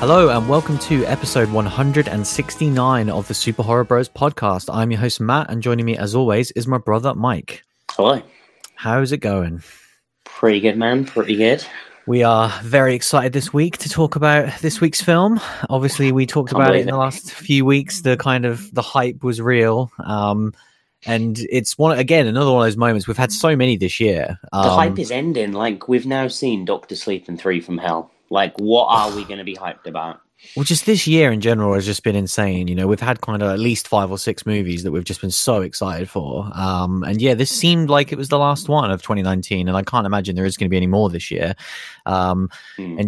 Hello and welcome to episode 169 of the Super Horror Bros podcast. I'm your host Matt, and joining me as always is my brother Mike. Hello. How's it going? Pretty good, man. Pretty good. We are very excited this week to talk about this week's film. Obviously, we talked about it in the last few weeks. The hype was real. And it's another one of those moments. We've had so many this year. The hype is ending. Like, we've now seen Doctor Sleep and Three from Hell. Like, what are we going to be hyped about? Well, just this year in general has just been insane. You know, we've had kind of at least 5 or 6 movies that we've just been so excited for. And yeah, this seemed like it was the last one of 2019, and I can't imagine there is going to be any more this year. And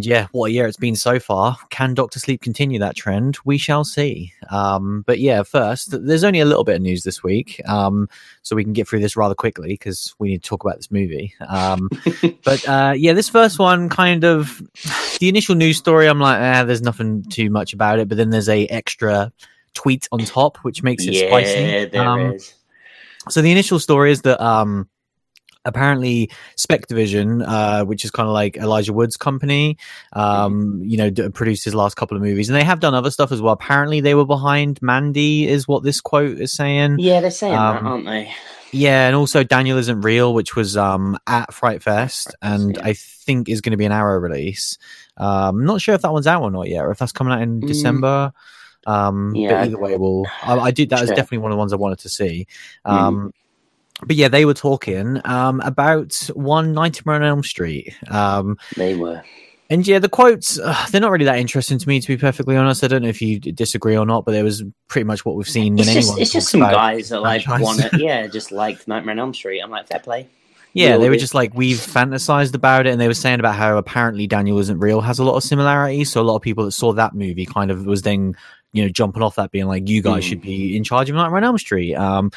yeah, what a year it's been so far. Can Doctor Sleep continue that trend? We shall see. But yeah, first, there's only a little bit of news this week, so we can get through this rather quickly because we need to talk about this movie. But yeah, this first one, kind of the initial news story, I'm like, there's nothing too much about it, but then there's an extra tweet on top which makes it spicy. There is. So the initial story is that apparently Spectrevision, which is kind of like Elijah Wood's company, produced his last couple of movies, and they have done other stuff as well. Apparently they were behind Mandy, is what this quote is saying. Yeah, they're saying that, aren't they? Yeah, and also Daniel Isn't Real, which was at Fright Fest, and I think is going to be an Arrow release. I'm not sure if that one's out or not yet, or if that's coming out in December. But either way, that was definitely one of the ones I wanted to see. But yeah, they were talking about one Nightmare on Elm Street. They were. And yeah, the quotes, they're not really that interesting to me, to be perfectly honest. I don't know if you disagree or not, but it was pretty much what we've seen. It's just some guys that just like Nightmare on Elm Street. I'm like, fair play. Yeah, they were just like, we've fantasized about it, and they were saying about how apparently Daniel Isn't Real has a lot of similarities. So a lot of people that saw that movie kind of was then, jumping off that, being like, you guys should be in charge of Nightmare on Elm Street. And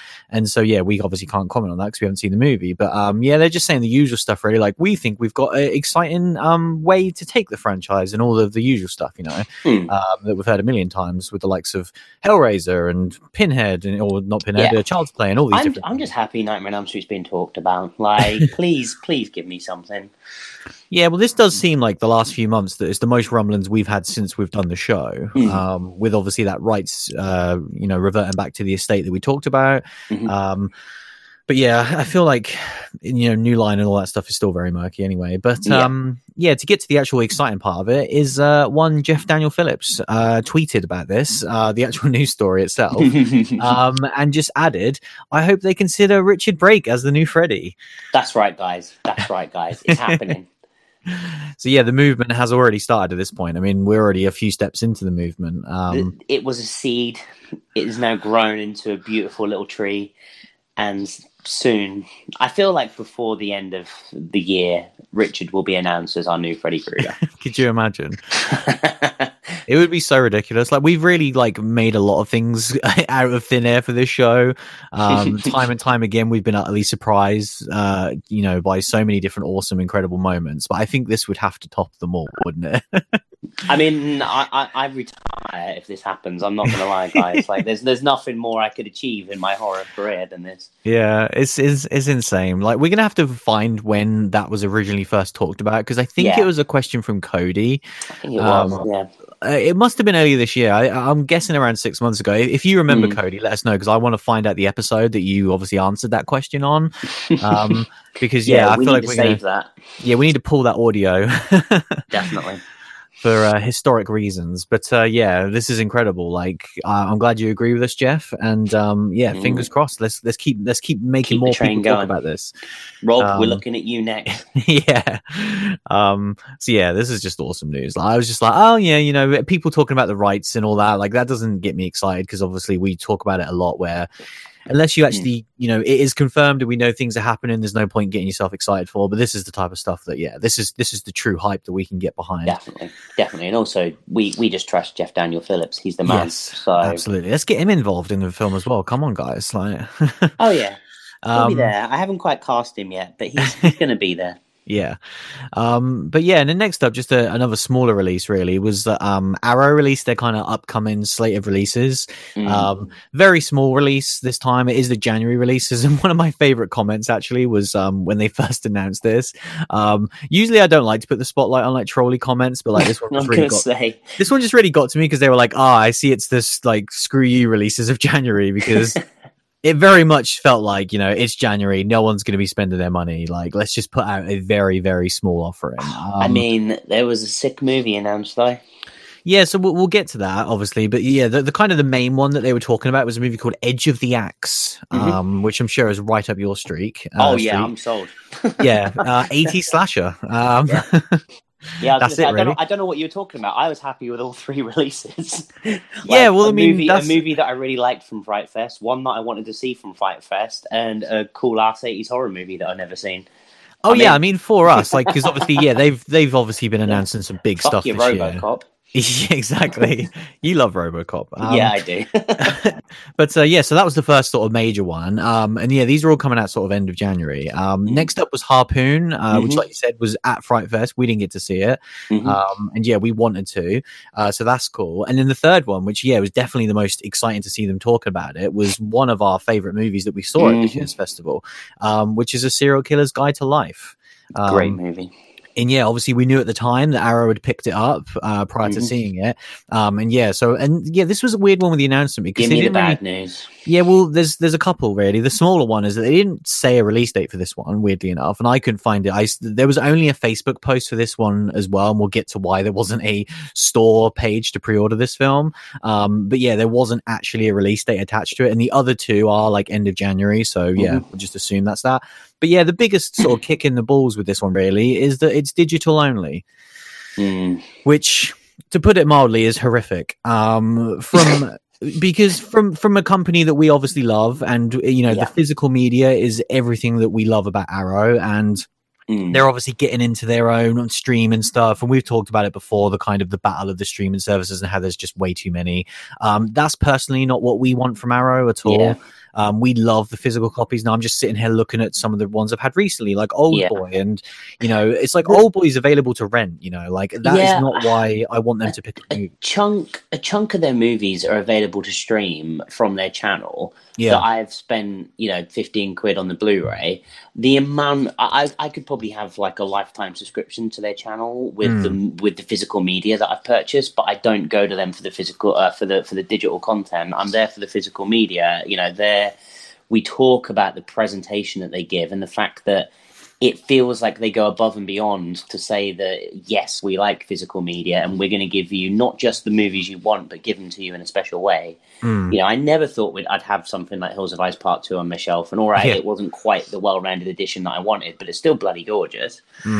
so, yeah, we obviously can't comment on that because we haven't seen the movie. But yeah, they're just saying the usual stuff, really. Like, we think we've got an exciting way to take the franchise and all of the usual stuff, that we've heard a million times with the likes of Hellraiser and Pinhead, Child's Play, and all these different things. I'm just happy Nightmare on Elm Street's been talked about. Like, please give me something. Yeah, well, this does seem like the last few months that it's the most rumblings we've had since we've done the show, with obviously that rights, reverting back to the estate that we talked about. But yeah, I feel like, New Line and all that stuff is still very murky anyway. But to get to the actual exciting part of it is one Jeff Daniel Phillips tweeted about this, the actual news story itself, and just added, I hope they consider Richard Brake as the new Freddy. That's right, guys. It's happening. So yeah, the movement has already started at this point. I mean, we're already a few steps into the movement. It was a seed. It is now grown into a beautiful little tree. And soon, I feel like before the end of the year, Richard will be announced as our new Freddy Krueger. Could you imagine? It would be so ridiculous. Like, we've really made a lot of things out of thin air for this show. Time and time again, we've been utterly surprised, by so many different awesome, incredible moments. But I think this would have to top them all, wouldn't it? I mean, I retire if this happens. I'm not going to lie, guys. Like, there's nothing more I could achieve in my horror career than this. Yeah, it's insane. Like, we're going to have to find when that was originally first talked about, because I think it was a question from Cody. I think it was, yeah. It must have been earlier this year. I'm guessing around 6 months ago. If you remember, Cody, let us know, because I want to find out the episode that you obviously answered that question on. Because I feel like we need to save that. Yeah, we need to pull that audio. Definitely. For historic reasons. But this is incredible. Like, I'm glad you agree with us, Jeff. And fingers crossed. Let's keep making more people talk about this. Rob, we're looking at you next. Yeah. So yeah, this is just awesome news. I was just like, oh yeah, people talking about the rights and all that. Like, that doesn't get me excited, because obviously we talk about it a lot. Where unless you actually, it is confirmed and we know things are happening, there's no point getting yourself excited for. But this is the type of stuff that, this is the true hype that we can get behind. Definitely. And also, we just trust Jeff Daniel Phillips. He's the man. Yes, so. Absolutely. Let's get him involved in the film as well. Come on, guys. Oh, yeah. He'll be there. I haven't quite cast him yet, but he's going to be there. Yeah. But yeah, and then next up, just another smaller release, really, was that Arrow released their kind of upcoming slate of releases. Very small release this time. It is the January releases. And one of my favorite comments, actually, was when they first announced this. Usually I don't like to put the spotlight on like trolley comments, but like this one was really this one just really got to me because they were like, I see it's this like screw you releases of January, because it very much felt like, you know, it's January. No one's going to be spending their money. Like, let's just put out a very, very small offering. I mean, there was a sick movie announced, though. Yeah, so we'll get to that, obviously. But yeah, the kind of the main one that they were talking about was a movie called Edge of the Axe, which I'm sure is right up your streak. Yeah, I'm sold. Yeah, 80 slasher. Yeah, I don't know what you were talking about. I was happy with all three releases. Like, yeah, well, I mean, a movie that I really liked from Fright Fest, one that I wanted to see from Fright Fest, and a cool ass 80s horror movie that I've never seen. I mean, for us, like, because obviously, yeah, they've obviously been announcing some big stuff this RoboCop. Year. Exactly. You love RoboCop. Yeah, I do. But yeah, so that was the first sort of major one. And yeah, these are all coming out sort of end of January. Next up was Harpoon, which, like you said, was at Fright Fest. We didn't get to see it. And yeah, we wanted to. So that's cool. And then the third one, which, yeah, was definitely the most exciting to see them talk about it, was one of our favorite movies that we saw at this year's festival, which is A Serial Killer's Guide to Life. Great movie. And yeah, obviously we knew at the time that Arrow had picked it up prior to seeing it. And yeah, so, and yeah, this was a weird one with the announcement. Because give me the bad news. Yeah, well, there's a couple, really. The smaller one is that they didn't say a release date for this one, weirdly enough. And I couldn't find it. There was only a Facebook post for this one as well. And we'll get to why there wasn't a store page to pre-order this film. But yeah, there wasn't actually a release date attached to it. And the other two are like end of January. So yeah, we'll just assume that's that. But yeah, the biggest sort of kick in the balls with this one really is that it's digital only, which, to put it mildly, is horrific. Because from a company that we obviously love, and you know, the physical media is everything that we love about Arrow, and they're obviously getting into their own stream and stuff. And we've talked about it before, the kind of the battle of the streaming services and how there's just way too many. That's personally not what we want from Arrow at all. Yeah. We love the physical copies. Now I'm just sitting here looking at some of the ones I've had recently, like Old Boy, and you know, it's like Old Boy is available to rent. You know, like that is not why I want them to pick up movies. A chunk of their movies are available to stream from their channel. Yeah, that I've spent, you know, £15 on the Blu-ray. The amount I could probably have like a lifetime subscription to their channel with the physical media that I've purchased, but I don't go to them for the physical for the digital content. I'm there for the physical media. You know, we talk about the presentation that they give and the fact that it feels like they go above and beyond to say that, yes, we like physical media and we're going to give you not just the movies you want, but give them to you in a special way. You know, I never thought I'd have something like Hills of Ice Part 2 on my shelf. And all right, it wasn't quite the well-rounded edition that I wanted, but it's still bloody gorgeous. You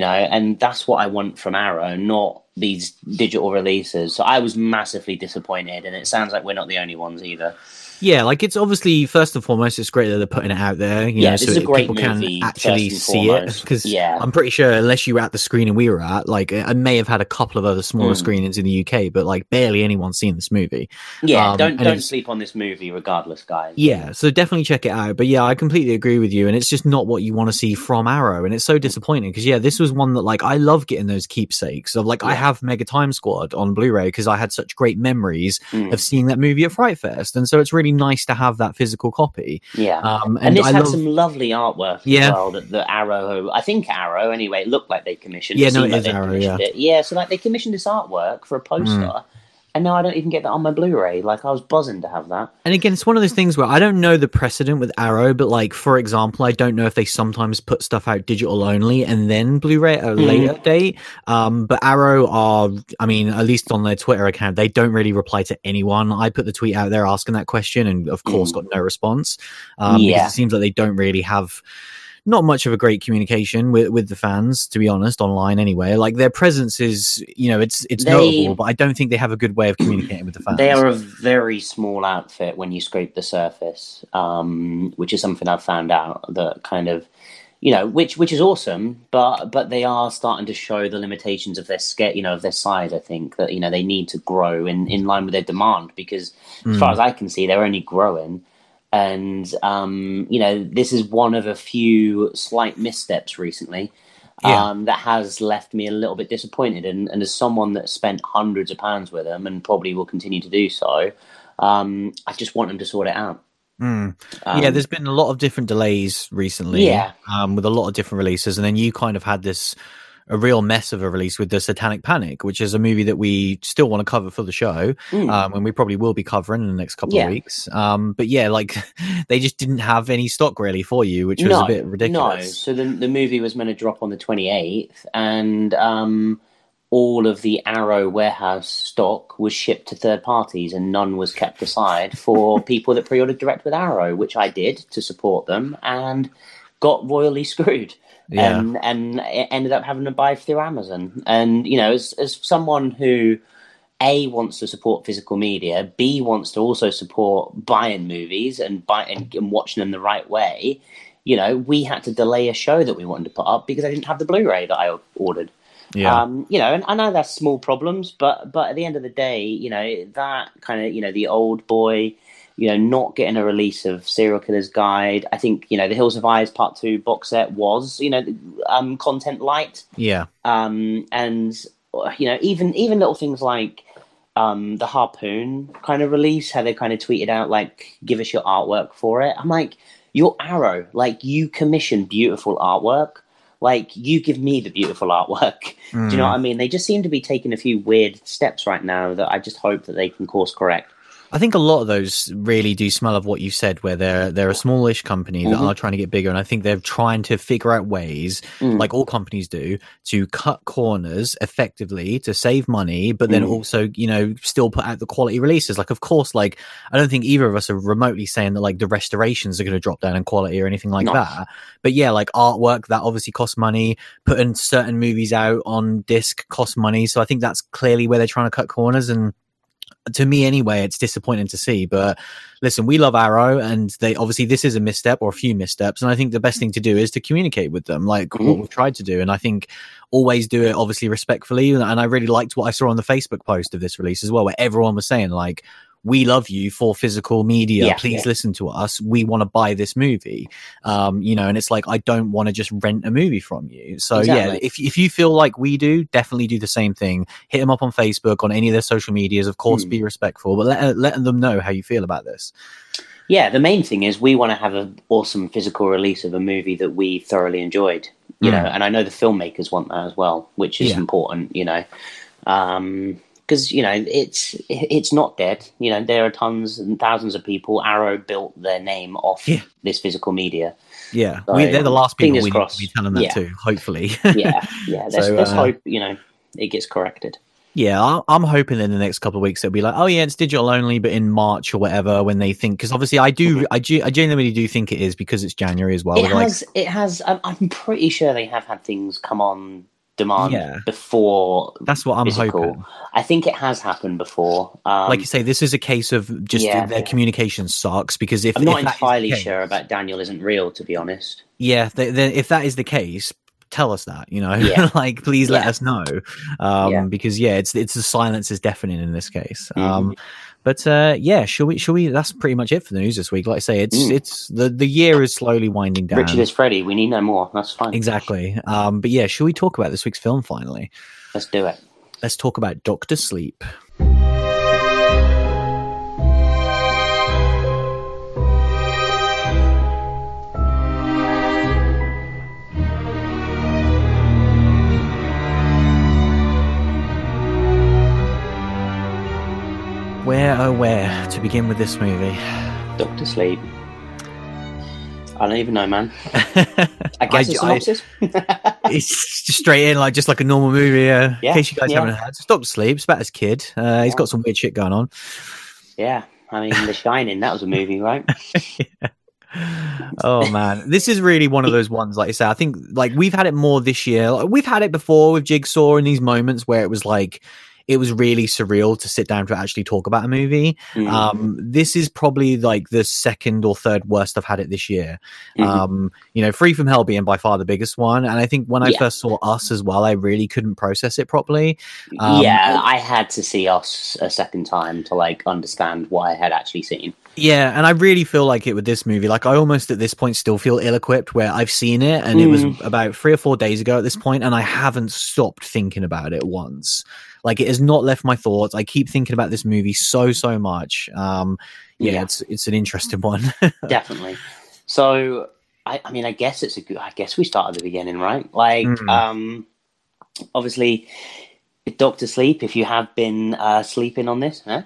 know, and that's what I want from Arrow, not these digital releases. So I was massively disappointed, and it sounds like we're not the only ones either. Yeah, like it's obviously, first and foremost, it's great that they're putting it out there. You know, so people can actually see it. Because I'm pretty sure, unless you were at the screening we were at, like I may have had a couple of other smaller screenings in the UK, but like barely anyone's seen this movie. Yeah, don't sleep on this movie, regardless, guys. Yeah, so definitely check it out. But yeah, I completely agree with you, and it's just not what you want to see from Arrow, and it's so disappointing because this was one that like I love getting those keepsakes of like I have Mega Time Squad on Blu-ray because I had such great memories of seeing that movie at Fright Fest, and so it's really nice to have that physical copy. And this had some lovely artwork as well that the Arrow, I think Arrow anyway, it looked like they commissioned so like they commissioned this artwork for a poster. And now I don't even get that on my Blu-ray. Like, I was buzzing to have that. And again, it's one of those things where I don't know the precedent with Arrow, but, like, for example, I don't know if they sometimes put stuff out digital only and then Blu-ray at a later date. But Arrow are, I mean, at least on their Twitter account, they don't really reply to anyone. I put the tweet out there asking that question and, of course, got no response. Because it seems like they don't really have... not much of a great communication with the fans, to be honest, online anyway. Like, their presence is, you know, it's notable, but I don't think they have a good way of communicating with the fans. They are a very small outfit when you scrape the surface, which is something I've found out that kind of, you know, which is awesome, but they are starting to show the limitations of their scale, you know, of their size. I think that, you know, they need to grow in line with their demand because as far as I can see, they're only growing. And, you know, this is one of a few slight missteps recently Yeah. That has left me a little bit disappointed. And as someone that spent hundreds of pounds with them and probably will continue to do so, I just want them to sort it out. Mm. Yeah, there's been a lot of different delays recently, with a lot of different releases. And then you kind of had a real mess of a release with the Satanic Panic, which is a movie that we still want to cover for the show, and we probably will be covering in the next couple of weeks. But yeah, like they just didn't have any stock really for you, which was a bit ridiculous. So the movie was meant to drop on the 28th, and all of the Arrow warehouse stock was shipped to third parties, and none was kept aside for people that pre-ordered direct with Arrow, which I did to support them, and got royally screwed. Yeah. And it ended up having to buy through Amazon. And, you know, as someone who, A, wants to support physical media, B, wants to also support buying movies and watching them the right way, you know, we had to delay a show that we wanted to put up because I didn't have the Blu-ray that I ordered. Yeah. You know, and I know that's small problems, but at the end of the day, you know, that kind of, you know, the old boy, you know, not getting a release of Serial Killer's Guide. I think, you know, The Hills Have Eyes Part 2 box set was, you know, content light. Yeah. And, you know, even little things like the Harpoon kind of release, how they kind of tweeted out, like, give us your artwork for it. I'm like, you're Arrow. Like, you commission beautiful artwork. Like, you give me the beautiful artwork. Mm. Do you know what I mean? They just seem to be taking a few weird steps right now that I just hope that they can course correct. I think a lot of those really do smell of what you said, where they're a smallish company that are trying to get bigger. And I think they're trying to figure out ways, like all companies do, to cut corners effectively to save money, but then also, you know, still put out the quality releases. Like, of course, like, I don't think either of us are remotely saying that, like, the restorations are going to drop down in quality or anything like that. But yeah, like, artwork, that obviously costs money. Putting certain movies out on disc costs money. So I think that's clearly where they're trying to cut corners. And to me anyway, it's disappointing to see, but listen, we love Arrow, and they obviously, this is a misstep or a few missteps, and I think the best thing to do is to communicate with them, like what we've tried to do, and I think always do it obviously respectfully. And I really liked what I saw on the Facebook post of this release as well, where everyone was saying, like, we love you for physical media. Yeah, please listen to us. We want to buy this movie. You know, and it's like, I don't want to just rent a movie from you. So exactly. Yeah, if you feel like we do, definitely do the same thing. Hit them up on Facebook, on any of their social medias. Of course, be respectful, but let them know how you feel about this. Yeah, the main thing is we want to have an awesome physical release of a movie that we thoroughly enjoyed. You know, and I know the filmmakers want that as well, which is important. You know. Because, you know, it's not dead. You know, there are tons and thousands of people. Arrow built their name off this physical media. Yeah, so, they're the last people we need to be telling that to, hopefully. Yeah. Let's hope, you know, it gets corrected. Yeah, I'm hoping in the next couple of weeks it'll be like, oh yeah, it's digital only, but in March or whatever, when they think, because obviously I genuinely do think it is, because it's January as well. It has. I'm pretty sure they have had things come on demand before. That's what I'm hoping. I think it has happened before. Like you say, this is a case of just their communication sucks, because if I'm not entirely sure about Daniel Isn't Real, to be honest. Yeah, if that is the case, tell us that, you know. Like, please let us know, because it's the silence is deafening in this case. But shall we? That's pretty much it for the news this week. Like I say, it's the year is slowly winding down. Richard is Freddy. We need no more. That's fine. Exactly. But yeah, shall we talk about this week's film finally? Let's do it. Let's talk about Doctor Sleep. Where to begin with this movie? Doctor Sleep. I don't even know, man. I guess it's synopsis. It's just straight in, like, just like a normal movie. In case you guys haven't heard, it's Doctor Sleep. It's about his kid. He's got some weird shit going on. Yeah, I mean, The Shining. That was a movie, right? Oh man, this is really one of those ones, like you say. I think, like, we've had it more this year. Like, we've had it before with Jigsaw, in these moments where it was like, it was really surreal to sit down to actually talk about a movie. Mm-hmm. This is probably like the second or third worst I've had it this year. Mm-hmm. You know, Free From Hell being by far the biggest one. And I think when I first saw Us as well, I really couldn't process it properly. I had to see Us a second time to like understand what I had actually seen. Yeah, and I really feel like it with this movie. Like, I almost at this point still feel ill-equipped where I've seen it, and it was about 3 or 4 days ago at this point, and I haven't stopped thinking about it once. Like, it has not left my thoughts. I keep thinking about this movie so much. It's an interesting one. Definitely. So, I mean, I guess it's a good... I guess we start at the beginning, right? Like, obviously, Doctor Sleep, if you have been sleeping on this, huh?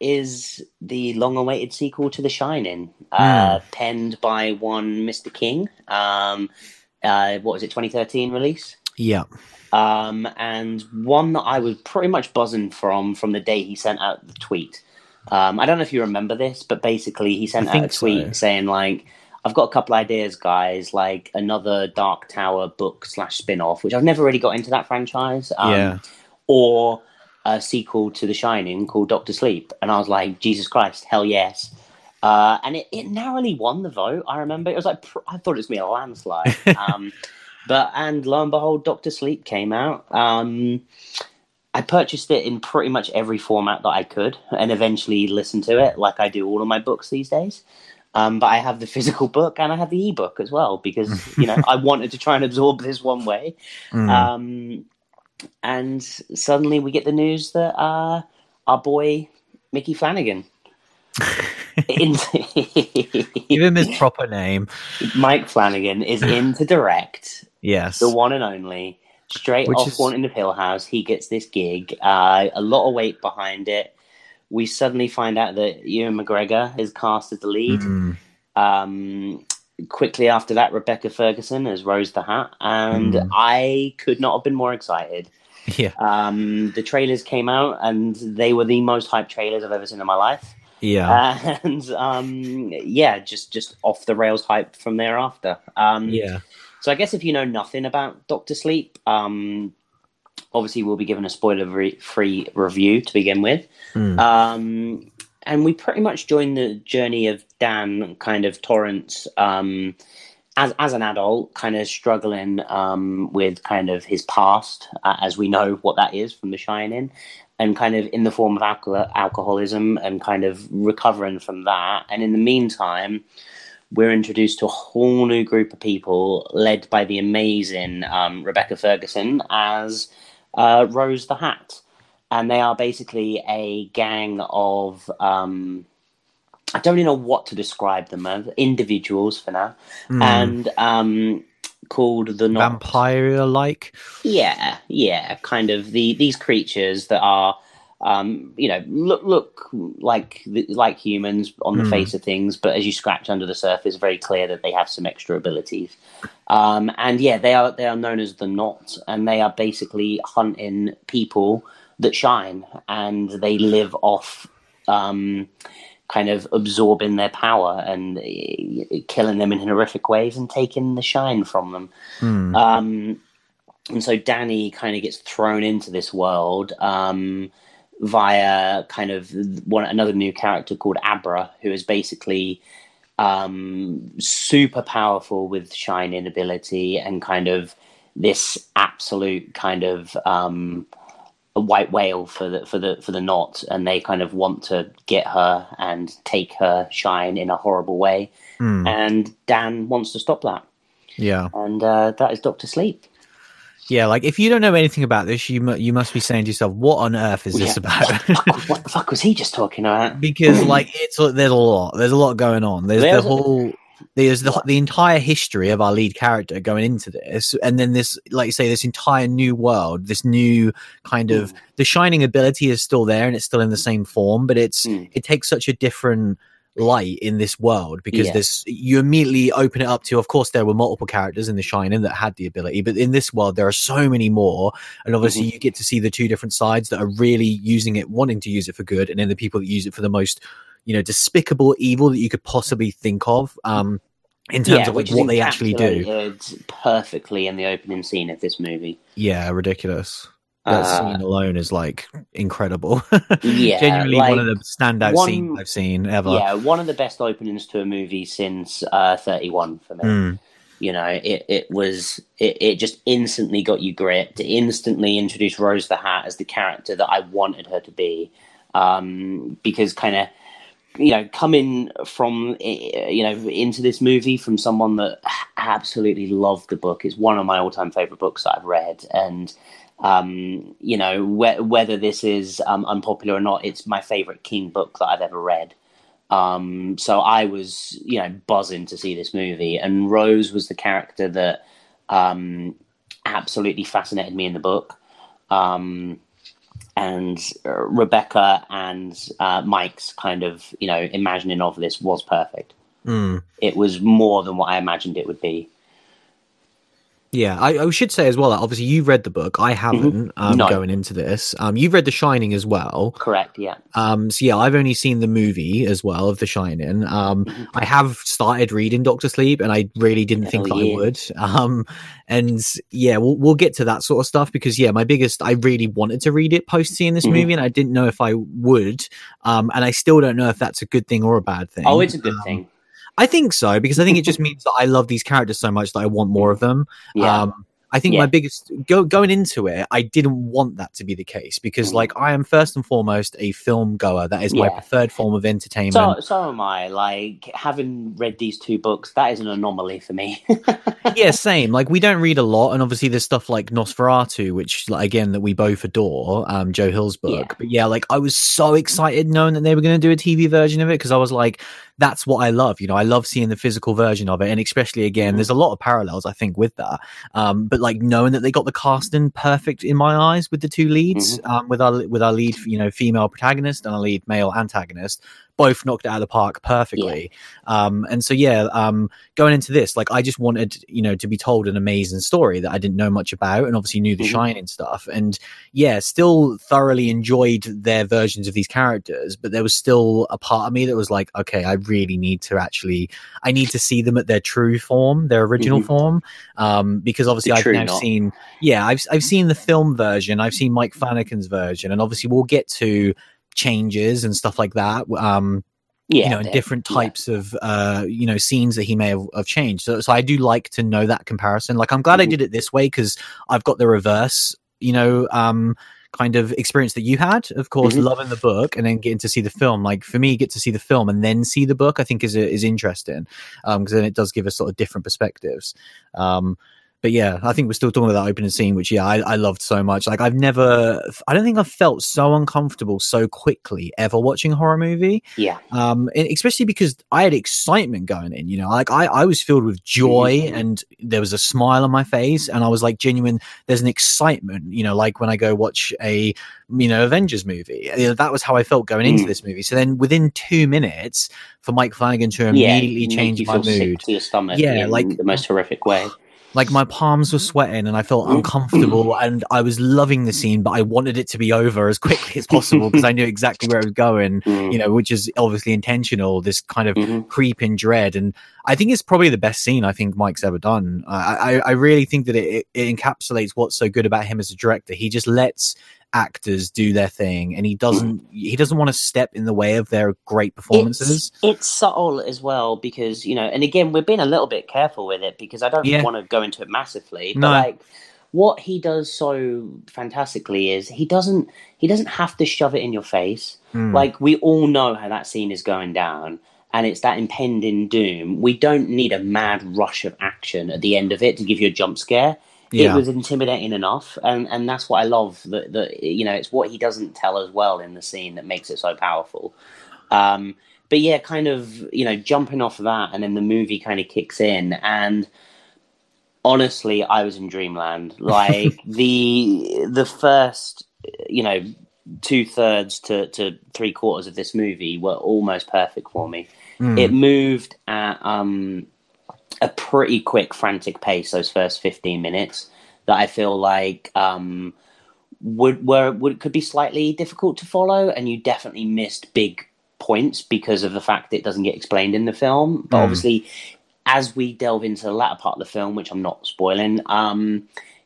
Is the long-awaited sequel to The Shining, penned by one Mr. King. What was it, 2013 release? Yeah. And one that I was pretty much buzzing from the day he sent out the tweet. I don't know if you remember this, but basically he sent out a tweet saying, like, I've got a couple ideas, guys, like another Dark Tower book / spin-off, which I've never really got into that franchise. Or... a sequel to The Shining called Doctor Sleep, and I was like, Jesus Christ, hell yes. And it narrowly won the vote. I remember it was like I thought it was gonna be a landslide. But lo and behold, Doctor Sleep came out. I purchased it in pretty much every format that I could, and eventually listened to it like I do all of my books these days. But I have the physical book and I have the ebook as well, because you know I wanted to try and absorb this one way. And suddenly we get the news that our boy Mickey Flanagan, give him his proper name, Mike Flanagan, is in to direct. Yes, the one and only. Haunting of Hill House, he gets this gig. A lot of weight behind it. We suddenly find out that Ewan McGregor is cast as the lead. Quickly after that, Rebecca Ferguson as Rose the Hat, and I could not have been more excited. Yeah. The trailers came out, and they were the most hyped trailers I've ever seen in my life. Yeah. And just off the rails hype from thereafter. So I guess if you know nothing about Doctor Sleep, obviously we'll be given a spoiler-free review to begin with. And we pretty much join the journey of Dan, kind of Torrance, as an adult, kind of struggling with kind of his past, as we know what that is from The Shining, and kind of in the form of alcoholism and kind of recovering from that. And in the meantime, we're introduced to a whole new group of people led by the amazing Rebecca Ferguson as Rose the Hat. And they are basically a gang of, I don't really know what to describe them as, individuals for now, and called the Knot. Vampire-like? Yeah, kind of these creatures that are, look like humans on the face of things, but as you scratch under the surface, very clear that they have some extra abilities. They are known as the Knot, and they are basically hunting people that shine, and they live off kind of absorbing their power and killing them in horrific ways and taking the shine from them. And so Danny kind of gets thrown into this world via kind of another new character called Abra, who is basically super powerful with shining ability and kind of this absolute kind of... a white whale for the Knot, and they kind of want to get her and take her shine in a horrible way. And Dan wants to stop that. Yeah, and that is Doctor Sleep. Yeah, like if you don't know anything about this, you must be saying to yourself, "What on earth is this about?" What the fuck was he just talking about? Because like there's a lot going on. There's the entire history of our lead character going into this, and then this, like you say, this entire new world, this new kind of the shining ability is still there and it's still in the same form, but it takes such a different light in this world because you immediately open it up to, of course, there were multiple characters in The Shining that had the ability, but in this world there are so many more, and obviously you get to see the two different sides that are really using it, wanting to use it for good, and then the people that use it for the most despicable evil that you could possibly think of. in terms of like, what they actually do. Perfectly in the opening scene of this movie. Yeah, ridiculous. That scene alone is like incredible. Yeah, genuinely like, one of the standout scenes I've seen ever. Yeah, one of the best openings to a movie since 31 for me. Mm. You know, it just instantly got you gripped. It instantly introduced Rose the Hat as the character that I wanted her to be, because kind of, you know, coming from, you know, into this movie from someone that absolutely loved the book. It's one of my all-time favorite books that I've read, and you know, whether this is unpopular or not, it's my favorite King book that I've ever read. So I was, you know, buzzing to see this movie, and Rose was the character that absolutely fascinated me in the book. And Rebecca and Mike's kind of, you know, imagining of this was perfect. Mm. It was more than what I imagined it would be. Yeah, I should say as well that obviously you've read the book. I haven't going into this. You've read The Shining as well. Correct, yeah. So yeah, I've only seen the movie as well of The Shining. I have started reading Doctor Sleep, and I really didn't think that I would. And yeah, we'll get to that sort of stuff because yeah, I really wanted to read it post seeing this movie, and I didn't know if I would. And I still don't know if that's a good thing or a bad thing. Oh, it's a good thing. I think so, because I think it just means that I love these characters so much that I want more of them. Yeah. I think my biggest going into it, I didn't want that to be the case because, like, I am first and foremost a film goer. That is my preferred form of entertainment. So am I. Like, having read these two books, that is an anomaly for me. Yeah, same. Like, we don't read a lot, and obviously there's stuff like Nosferatu, which, like, again, that we both adore, Joe Hill's book. Yeah. But yeah, like, I was so excited knowing that they were going to do a TV version of it because I was like, that's what I love. You know, I love seeing the physical version of it, and especially again, there's a lot of parallels I think with that. But like knowing that they got the casting perfect in my eyes with the two leads, with our lead, you know, female protagonist and our lead male antagonist, both knocked it out of the park perfectly. Yeah. And so yeah, going into this, like I just wanted, you know, to be told an amazing story that I didn't know much about, and obviously knew The Shining stuff, and yeah, still thoroughly enjoyed their versions of these characters, but there was still a part of me that was like, okay, I really need to I need to see them at their true form, their original form, because obviously I've seen the film version, I've seen Mike Flanagan's version, and obviously we'll get to changes and stuff like that, you know, and different types of you know, scenes that he may have changed, so I do like to know that comparison. Like I'm glad I did it this way because I've got the reverse, you know, kind of experience that you had, of course, loving the book and then getting to see the film. Like for me, get to see the film and then see the book, I think is interesting, because then it does give us sort of different perspectives. But yeah, I think we're still talking about that opening scene, which, yeah, I loved so much. Like, I don't think I've felt so uncomfortable so quickly ever watching a horror movie. Yeah. Especially because I had excitement going in, you know, like I was filled with joy and there was a smile on my face and I was like genuine, there's an excitement, you know, like when I go watch a, you know, Avengers movie, you know, that was how I felt going into this movie. So then within 2 minutes for Mike Flanagan to immediately change my mood. Sick to your stomach in like the most horrific way. Like my palms were sweating and I felt uncomfortable and I was loving the scene, but I wanted it to be over as quickly as possible because I knew exactly where it was going, you know, which is obviously intentional, this kind of creeping dread. And I think it's probably the best scene I think Mike's ever done. I really think that it encapsulates what's so good about him as a director. He just lets actors do their thing and he doesn't want to step in the way of their great performances. It's subtle as well because, you know, and again, we're being a little bit careful with it because I don't want to go into it massively, but like what he does so fantastically is he doesn't have to shove it in your face. Like we all know how that scene is going down and it's that impending doom. We don't need a mad rush of action at the end of it to give you a jump scare. Yeah. It was intimidating enough, and that's what I love. That you know, it's what he doesn't tell as well in the scene that makes it so powerful. But yeah, kind of, you know, jumping off of that, and then the movie kind of kicks in, and honestly, I was in dreamland. Like the first, you know, 2/3 to 3/4 of this movie were almost perfect for me. It moved at a pretty quick frantic pace those first 15 minutes that I feel like could be slightly difficult to follow, and you definitely missed big points because of the fact that it doesn't get explained in the film, but obviously as we delve into the latter part of the film, which I'm not spoiling,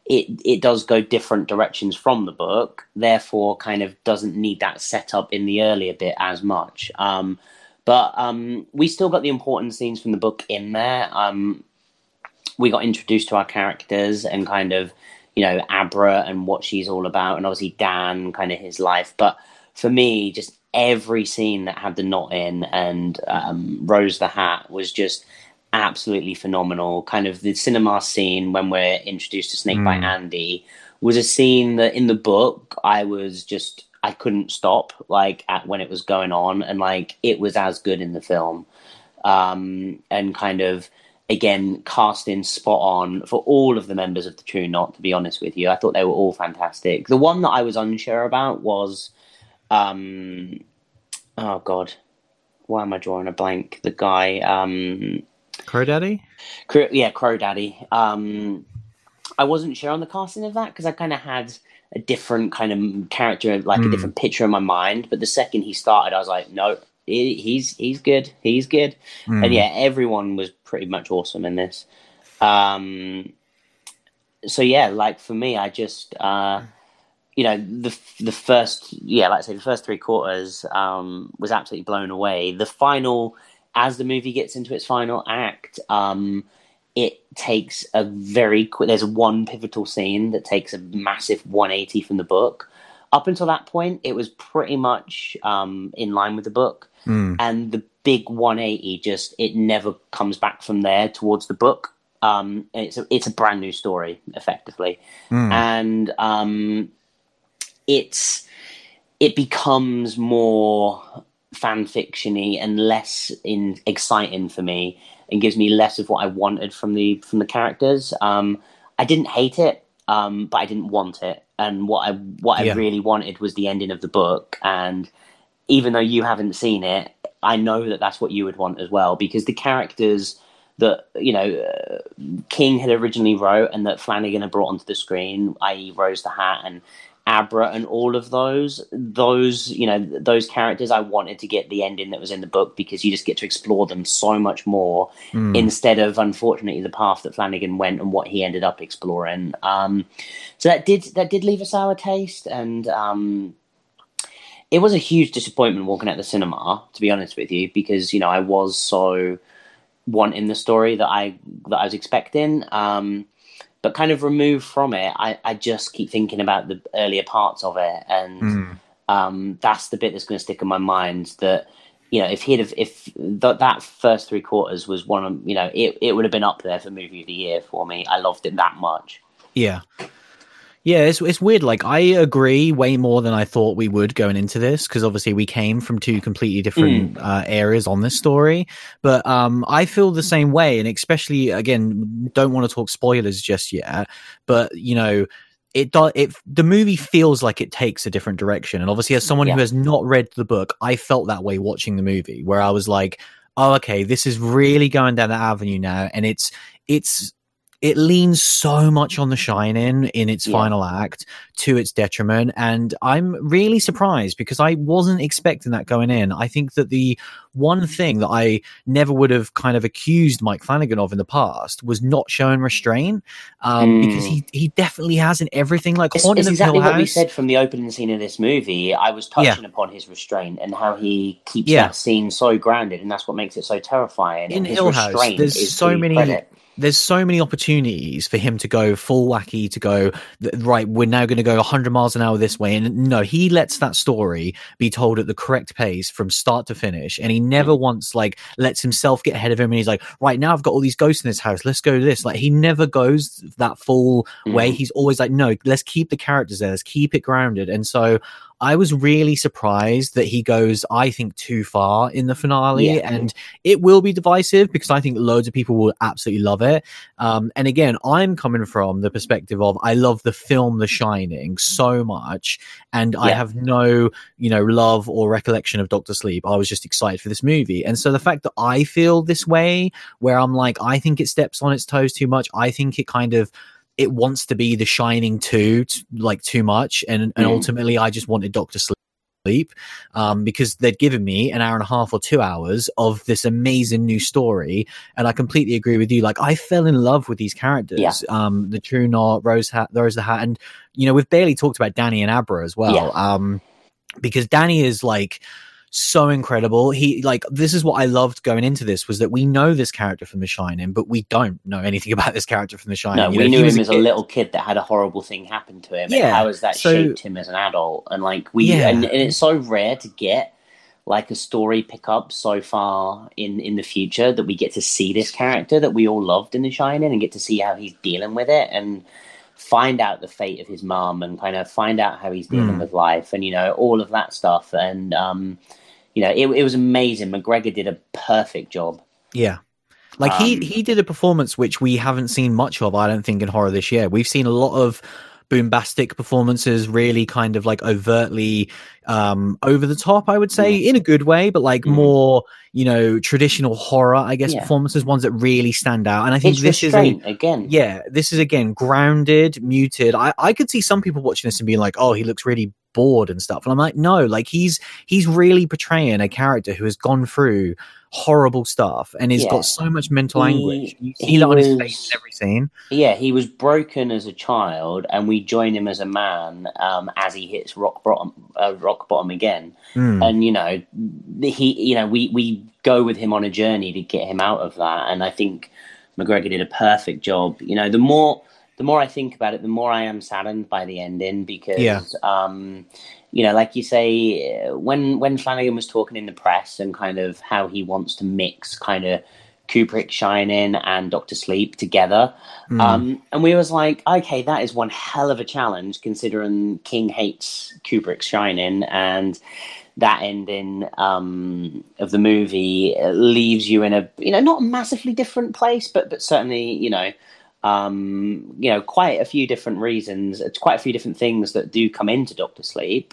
it does go different directions from the book, therefore kind of doesn't need that setup in the earlier bit as much. But we still got the important scenes from the book in there. We got introduced to our characters and kind of, you know, Abra and what she's all about, and obviously Dan, kind of his life. But for me, just every scene that had the Knot in and Rose the Hat was just absolutely phenomenal. Kind of the cinema scene when we're introduced to Snake by Andy was a scene that in the book I couldn't stop when it was going on, and it was as good in the film. And kind of again cast in spot on for all of the members of the True Knot, to be honest with you. I thought they were all fantastic. The one that I was unsure about was oh god, why am I drawing a blank? The guy, Crow Daddy? Yeah, Crow Daddy. I wasn't sure on the casting of that because I kind of had a different kind of character, a different picture in my mind. But the second he started, I was like, no, he's good. He's good. Mm. And yeah, everyone was pretty much awesome in this. So yeah, for me, I just... you know, the first three quarters was absolutely blown away. The final, as the movie gets into its final act, it takes a very quick... There's one pivotal scene that takes a massive 180 from the book. Up until that point, it was pretty much in line with the book. Mm. And the big 180 it never comes back from there towards the book. It's a brand new story, effectively. Mm. And... It becomes more fan fiction-y and less exciting for me, and gives me less of what I wanted from the characters. I didn't hate it, but I didn't want it. And what I really wanted was the ending of the book. And even though you haven't seen it, I know that that's what you would want as well, because the characters that, you know, King had originally wrote and that Flanagan had brought onto the screen, i.e. Rose the Hat and Abra and all of those characters, I wanted to get the ending that was in the book, because you just get to explore them so much more instead of, unfortunately, the path that Flanagan went and what he ended up exploring. So that did leave a sour taste, and it was a huge disappointment walking out the cinema, to be honest with you, because, you know, I was so wanting the story that I was expecting. But kind of removed from it, I just keep thinking about the earlier parts of it, and that's the bit that's going to stick in my mind. That, you know, if that first three quarters was one of, you know, it would have been up there for movie of the year for me. I loved it that much. Yeah, yeah. It's weird. I agree way more than I thought we would going into this, because obviously we came from two completely different areas on this story. But I feel the same way, and especially, again, don't want to talk spoilers just yet, but, you know, the movie feels like it takes a different direction. And obviously, as someone who has not read the book, I felt that way watching the movie, where I was like, oh, okay, this is really going down that avenue now. And it leans so much on The Shining in its final act to its detriment. And I'm really surprised, because I wasn't expecting that going in. I think that the one thing that I never would have kind of accused Mike Flanagan of in the past was not showing restraint, because he definitely has in everything. Haunting of Hill House. It's exactly what we said from the opening scene of this movie. I was touching upon his restraint and how he keeps that scene so grounded, and that's what makes it so terrifying. In Hill House, there's so many opportunities for him to go full wacky, to go, right, we're now going to go 100 miles an hour this way. And no, he lets that story be told at the correct pace from start to finish. And he never once lets himself get ahead of him. And he's like, right, now I've got all these ghosts in this house, let's go to this. He never goes that full way. He's always like, no, let's keep the characters there, let's keep it grounded. And so I was really surprised that he goes, I think, too far in the finale, and it will be divisive, because I think loads of people will absolutely love it. And again, I'm coming from the perspective of, I love the film The Shining so much, and I have no, you know, love or recollection of Doctor Sleep. I was just excited for this movie. And so the fact that I feel this way, where I'm like, I think it steps on its toes too much, I think it kind of... it wants to be The Shining 2, too much, and ultimately I just wanted Doctor Sleep sleep, because they'd given me an hour and a half or 2 hours of this amazing new story. And I completely agree with you. Like, I fell in love with these characters, the True Knot, Rose the Hat, and, you know, we've barely talked about Danny and Abra as well, because Danny is like so incredible. He, like, this is what I loved going into this, was that we know this character from The Shining, but we don't know anything about this character from The Shining. No, we knew him as a little kid that had a horrible thing happen to him. Yeah, and how has that shaped him as an adult? And like we, and it's so rare to get like a story pick up so far in the future that we get to see this character that we all loved in The Shining and get to see how he's dealing with it and find out the fate of his mom and kind of find out how he's dealing with life and, you know, all of that stuff. And, you know, it was amazing. McGregor did a perfect job. Yeah. Like he did a performance which we haven't seen much of, I don't think, in horror this year. We've seen a lot of bombastic performances, really kind of like overtly over the top, I would say, in a good way, but like more, you know, traditional horror, I guess, performances, ones that really stand out. And I think this is again grounded, muted. I could see some people watching this and being like, oh, he looks really bored and stuff, and I'm like, no, like he's really portraying a character who has gone through horrible stuff and has got so much mental anguish. You see that on his face in every scene. Yeah, he was broken as a child, and we join him as a man as he hits rock bottom again. And you know, we go with him on a journey to get him out of that. And I think McGregor did a perfect job. You know, the more I think about it, the more I am saddened by the ending because, you know, like you say, when Flanagan was talking in the press and kind of how he wants to mix kind of Kubrick, Shining and Doctor Sleep together. And we was like, okay, that is one hell of a challenge considering King hates Kubrick's Shining, and that ending of the movie leaves you in a, you know, not a massively different place, but certainly, you know, quite a few different reasons. It's quite a few different things that do come into Doctor Sleep.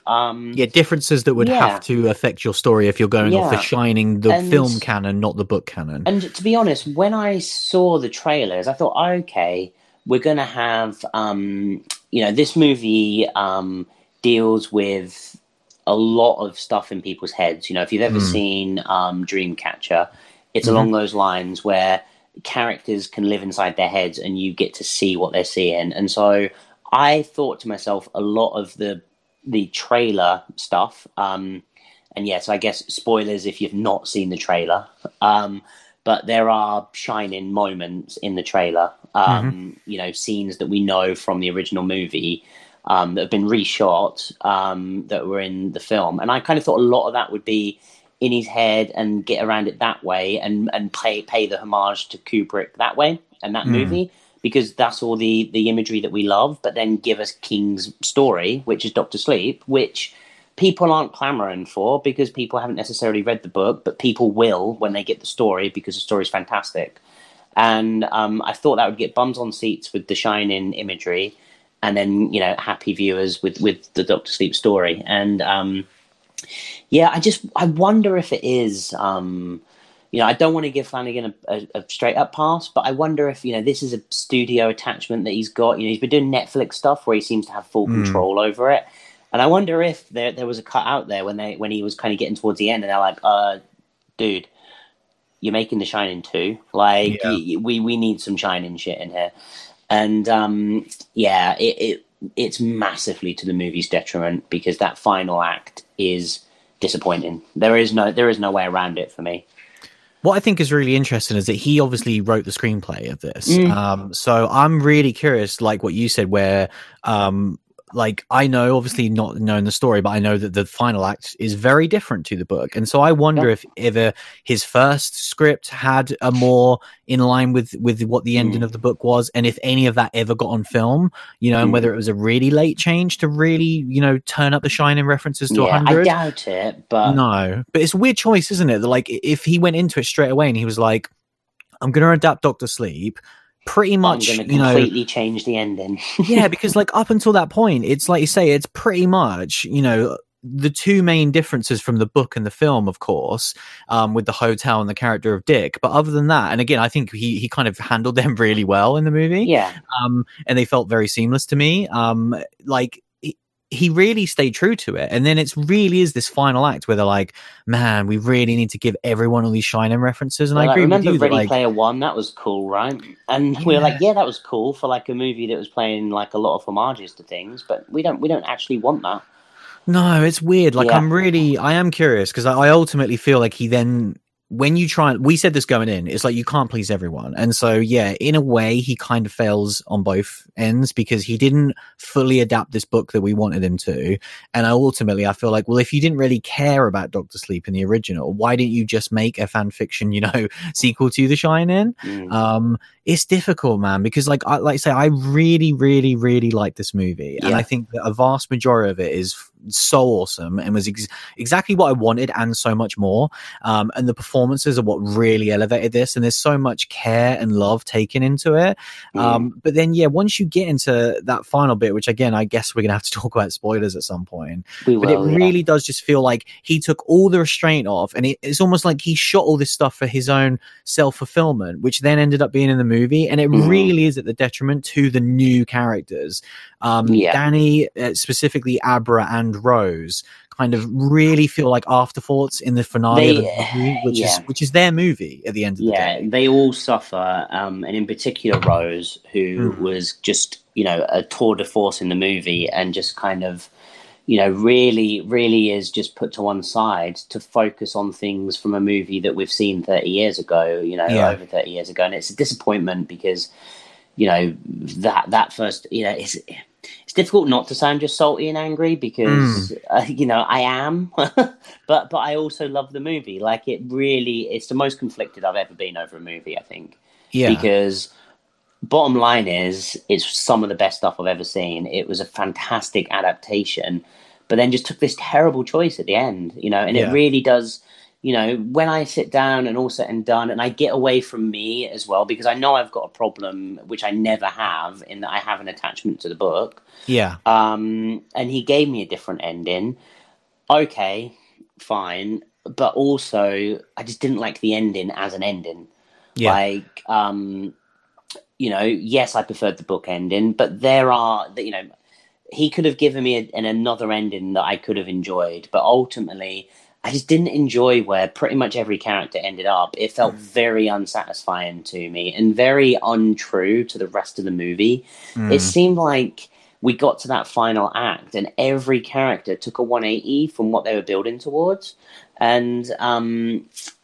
Differences that would have to affect your story if you're going off The Shining, film canon, not the book canon. And to be honest, when I saw the trailers, I thought, okay, we're going to have, you know, this movie deals with a lot of stuff in people's heads. You know, if you've ever seen Dreamcatcher, it's along those lines where characters can live inside their heads and you get to see what they're seeing. And so I thought to myself, a lot of the trailer stuff, and yes, I guess spoilers if you've not seen the trailer, but there are Shining moments in the trailer, you know, scenes that we know from the original movie that have been reshot, that were in the film. And I kind of thought a lot of that would be in his head and get around it that way, and pay the homage to Kubrick that way and that movie, because that's all the imagery that we love. But then give us King's story, which is Doctor Sleep, which people aren't clamoring for because people haven't necessarily read the book, but people will when they get the story because the story's fantastic. And I thought that would get bums on seats with the Shining imagery, and then, you know, happy viewers with the Doctor Sleep story. And yeah, I wonder if it is, you know, I don't want to give Flanagan a straight up pass, but I wonder if, you know, this is a studio attachment that he's got. You know, he's been doing Netflix stuff where he seems to have full control over it. And I wonder if there was a cut out there when he was kind of getting towards the end and they're like, dude, you're making The Shining 2. Like, we need some Shining shit in here. And yeah, it's massively to the movie's detriment because that final act is disappointing. There is no way around it for me. What I think is really interesting is that he obviously wrote the screenplay of this. So I'm really curious, like what you said, where like I know, obviously not knowing the story, but I know that the final act is very different to the book. And so I wonder if ever his first script had a more in line with what the ending of the book was, and if any of that ever got on film, you know, and whether it was a really late change to really, you know, turn up the Shining references to 100. I doubt it, but... No, but it's a weird choice, isn't it? Like, if he went into it straight away and he was like, I'm going to adapt Doctor Sleep... pretty much, you know, completely change the ending. Yeah, because like up until that point, it's like you say, it's pretty much, you know, the two main differences from the book and the film, of course, with the hotel and the character of Dick. But other than that, and again, I think he kind of handled them really well in the movie. And they felt very seamless to me. Like he really stayed true to it. And then it's really is this final act where they're like, man, we really need to give everyone all these Shining references. And well, I agree with you. Remember Ready Player One? That was cool, right? And we were like, yeah, that was cool for like a movie that was playing like a lot of homages to things, but we don't actually want that. No, it's weird. Like, yeah. I am curious because I ultimately feel like he then, when you try, we said this going in, it's like you can't please everyone. And so, yeah, in a way, he kind of fails on both ends because he didn't fully adapt this book that we wanted him to. And I feel like, well, if you didn't really care about Doctor Sleep in the original, why didn't you just make a fan fiction, sequel to The Shining? Mm. It's difficult, man, because I really, really, really like this movie. Yeah. And I think that a vast majority of it is so awesome and was exactly what I wanted and so much more. And the performances are what really elevated this, and there's so much care and love taken into it. But then, yeah, once you get into that final bit, which again, I guess we're gonna have to talk about spoilers at some point, really does just feel like he took all the restraint off, and it's almost like he shot all this stuff for his own self-fulfillment, which then ended up being in the movie, and it really is at the detriment to the new characters. Danny, specifically Abra and Rose, kind of really feel like afterthoughts in the finale of the movie, which is their movie at the end of the day. Yeah, they all suffer, and in particular Rose, who was just, a tour de force in the movie and just kind of, really, really is just put to one side to focus on things from a movie that we've seen 30 years ago, over 30 years ago. And it's a disappointment because, that first, it's difficult not to sound just salty and angry because, I am, but I also love the movie. Like, it really, it's the most conflicted I've ever been over a movie, I think. Yeah. Because bottom line is, it's some of the best stuff I've ever seen. It was a fantastic adaptation, but then just took this terrible choice at the end, and it really does, when I sit down and all said and done, and I get away from me as well, because I know I've got a problem, which I never have, in that I have an attachment to the book. Yeah. And he gave me a different ending. Okay, fine. But also, I just didn't like the ending as an ending. Yeah. Like, yes, I preferred the book ending, but there are, he could have given me another ending that I could have enjoyed. But ultimately, I just didn't enjoy where pretty much every character ended up. It felt very unsatisfying to me and very untrue to the rest of the movie. Mm. It seemed like we got to that final act and every character took a 180 from what they were building towards. And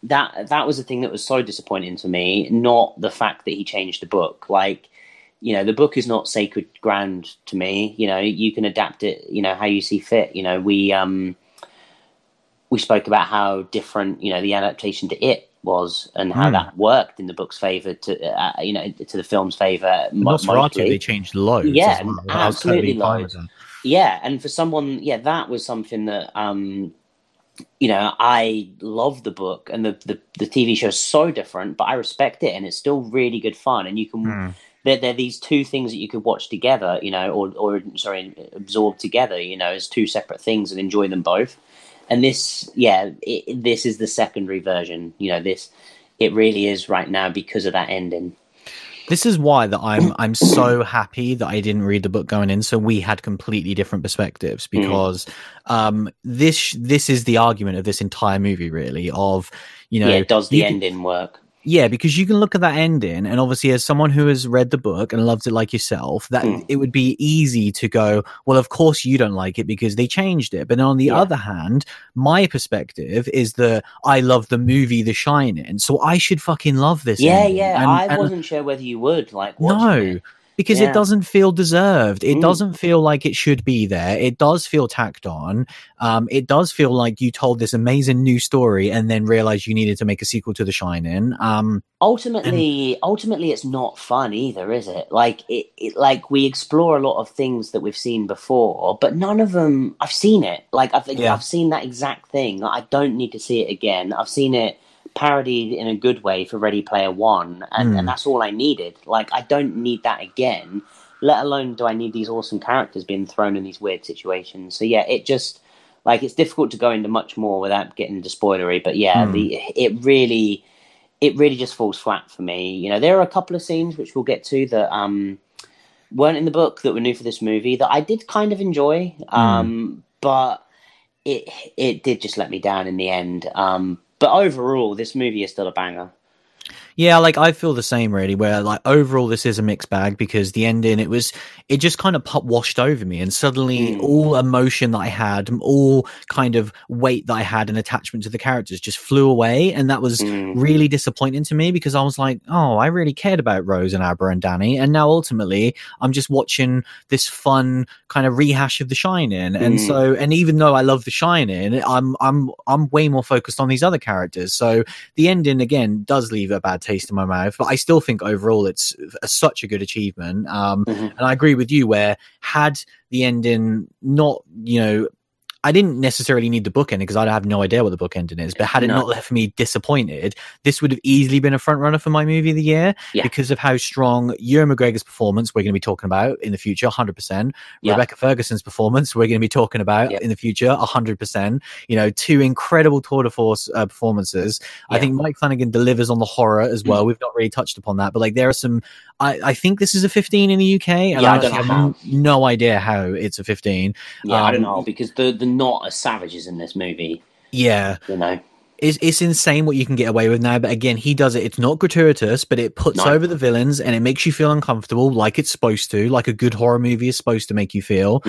that was the thing that was so disappointing to me, not the fact that he changed the book. Like, the book is not sacred ground to me. You can adapt it, how you see fit. We spoke about how different, the adaptation to It was, and how that worked in the book's favor to, to the film's favor. They changed loads. Yeah, as well. Absolutely loads. Yeah, and for someone, that was something that, I love the book, and the TV show is so different, but I respect it, and it's still really good fun. And you can, they're these two things that you could watch together, absorb together, as two separate things and enjoy them both. And this, this is the secondary version. It really is right now because of that ending. This is why that I'm so happy that I didn't read the book going in, so we had completely different perspectives, because this is the argument of this entire movie, really. Of does the ending work? Yeah, because you can look at that ending, and obviously as someone who has read the book and loves it like yourself, that it would be easy to go, well, of course you don't like it because they changed it. But on the other hand, my perspective is that I love the movie The Shining, so I should fucking love this. Ending. I wasn't sure whether you would like watching it. Because it doesn't feel deserved. It doesn't feel like it should be there. It does feel tacked on. It does feel like you told this amazing new story and then realized you needed to make a sequel to The Shining. Ultimately, it's not fun either, is it? Like, it we explore a lot of things that we've seen before, but none of them, I've seen it. Like, I've seen that exact thing. Like, I don't need to see it again. I've seen it parodied in a good way for Ready Player One, and that's all I needed. Like, I don't need that again, let alone do I need these awesome characters being thrown in these weird situations. So it just, like, it's difficult to go into much more without getting into spoilery, but it really just falls flat for me. There are a couple of scenes which we'll get to that weren't in the book that were new for this movie that I did kind of enjoy, but it did just let me down in the end. But overall, this movie is still a banger. Yeah, like I feel the same really, where like overall this is a mixed bag because the ending, it just kind of washed over me, and suddenly all emotion that I had, all kind of weight that I had and attachment to the characters just flew away, and that was really disappointing to me because I was like, oh, I really cared about Rose and Abra and Danny, and now ultimately I'm just watching this fun kind of rehash of The Shining, and so, and even though I love The Shining, I'm way more focused on these other characters, so the ending again does leave a bad taste in my mouth, but I still think overall it's such a good achievement. And I agree with you, where had the ending not, you know, I didn't necessarily need the book ending because I have no idea what the book ending is, but had it not left me disappointed, this would have easily been a front runner for my movie of the year because of how strong Ewan McGregor's performance, we're going to be talking about in the future, 100%. Rebecca Ferguson's performance, we're going to be talking about in the future, 100%. You know, two incredible tour de force performances. I think Mike Flanagan delivers on the horror as well. We've not really touched upon that, but like there are some, I think this is a 15 in the UK. And I don't know how. No idea how it's a 15. Yeah, I don't know, because the not as savages in this movie. Yeah, you know, it's insane what you can get away with now. But again, he does it. It's not gratuitous, but it puts over the villains and it makes you feel uncomfortable, like it's supposed to, like a good horror movie is supposed to make you feel.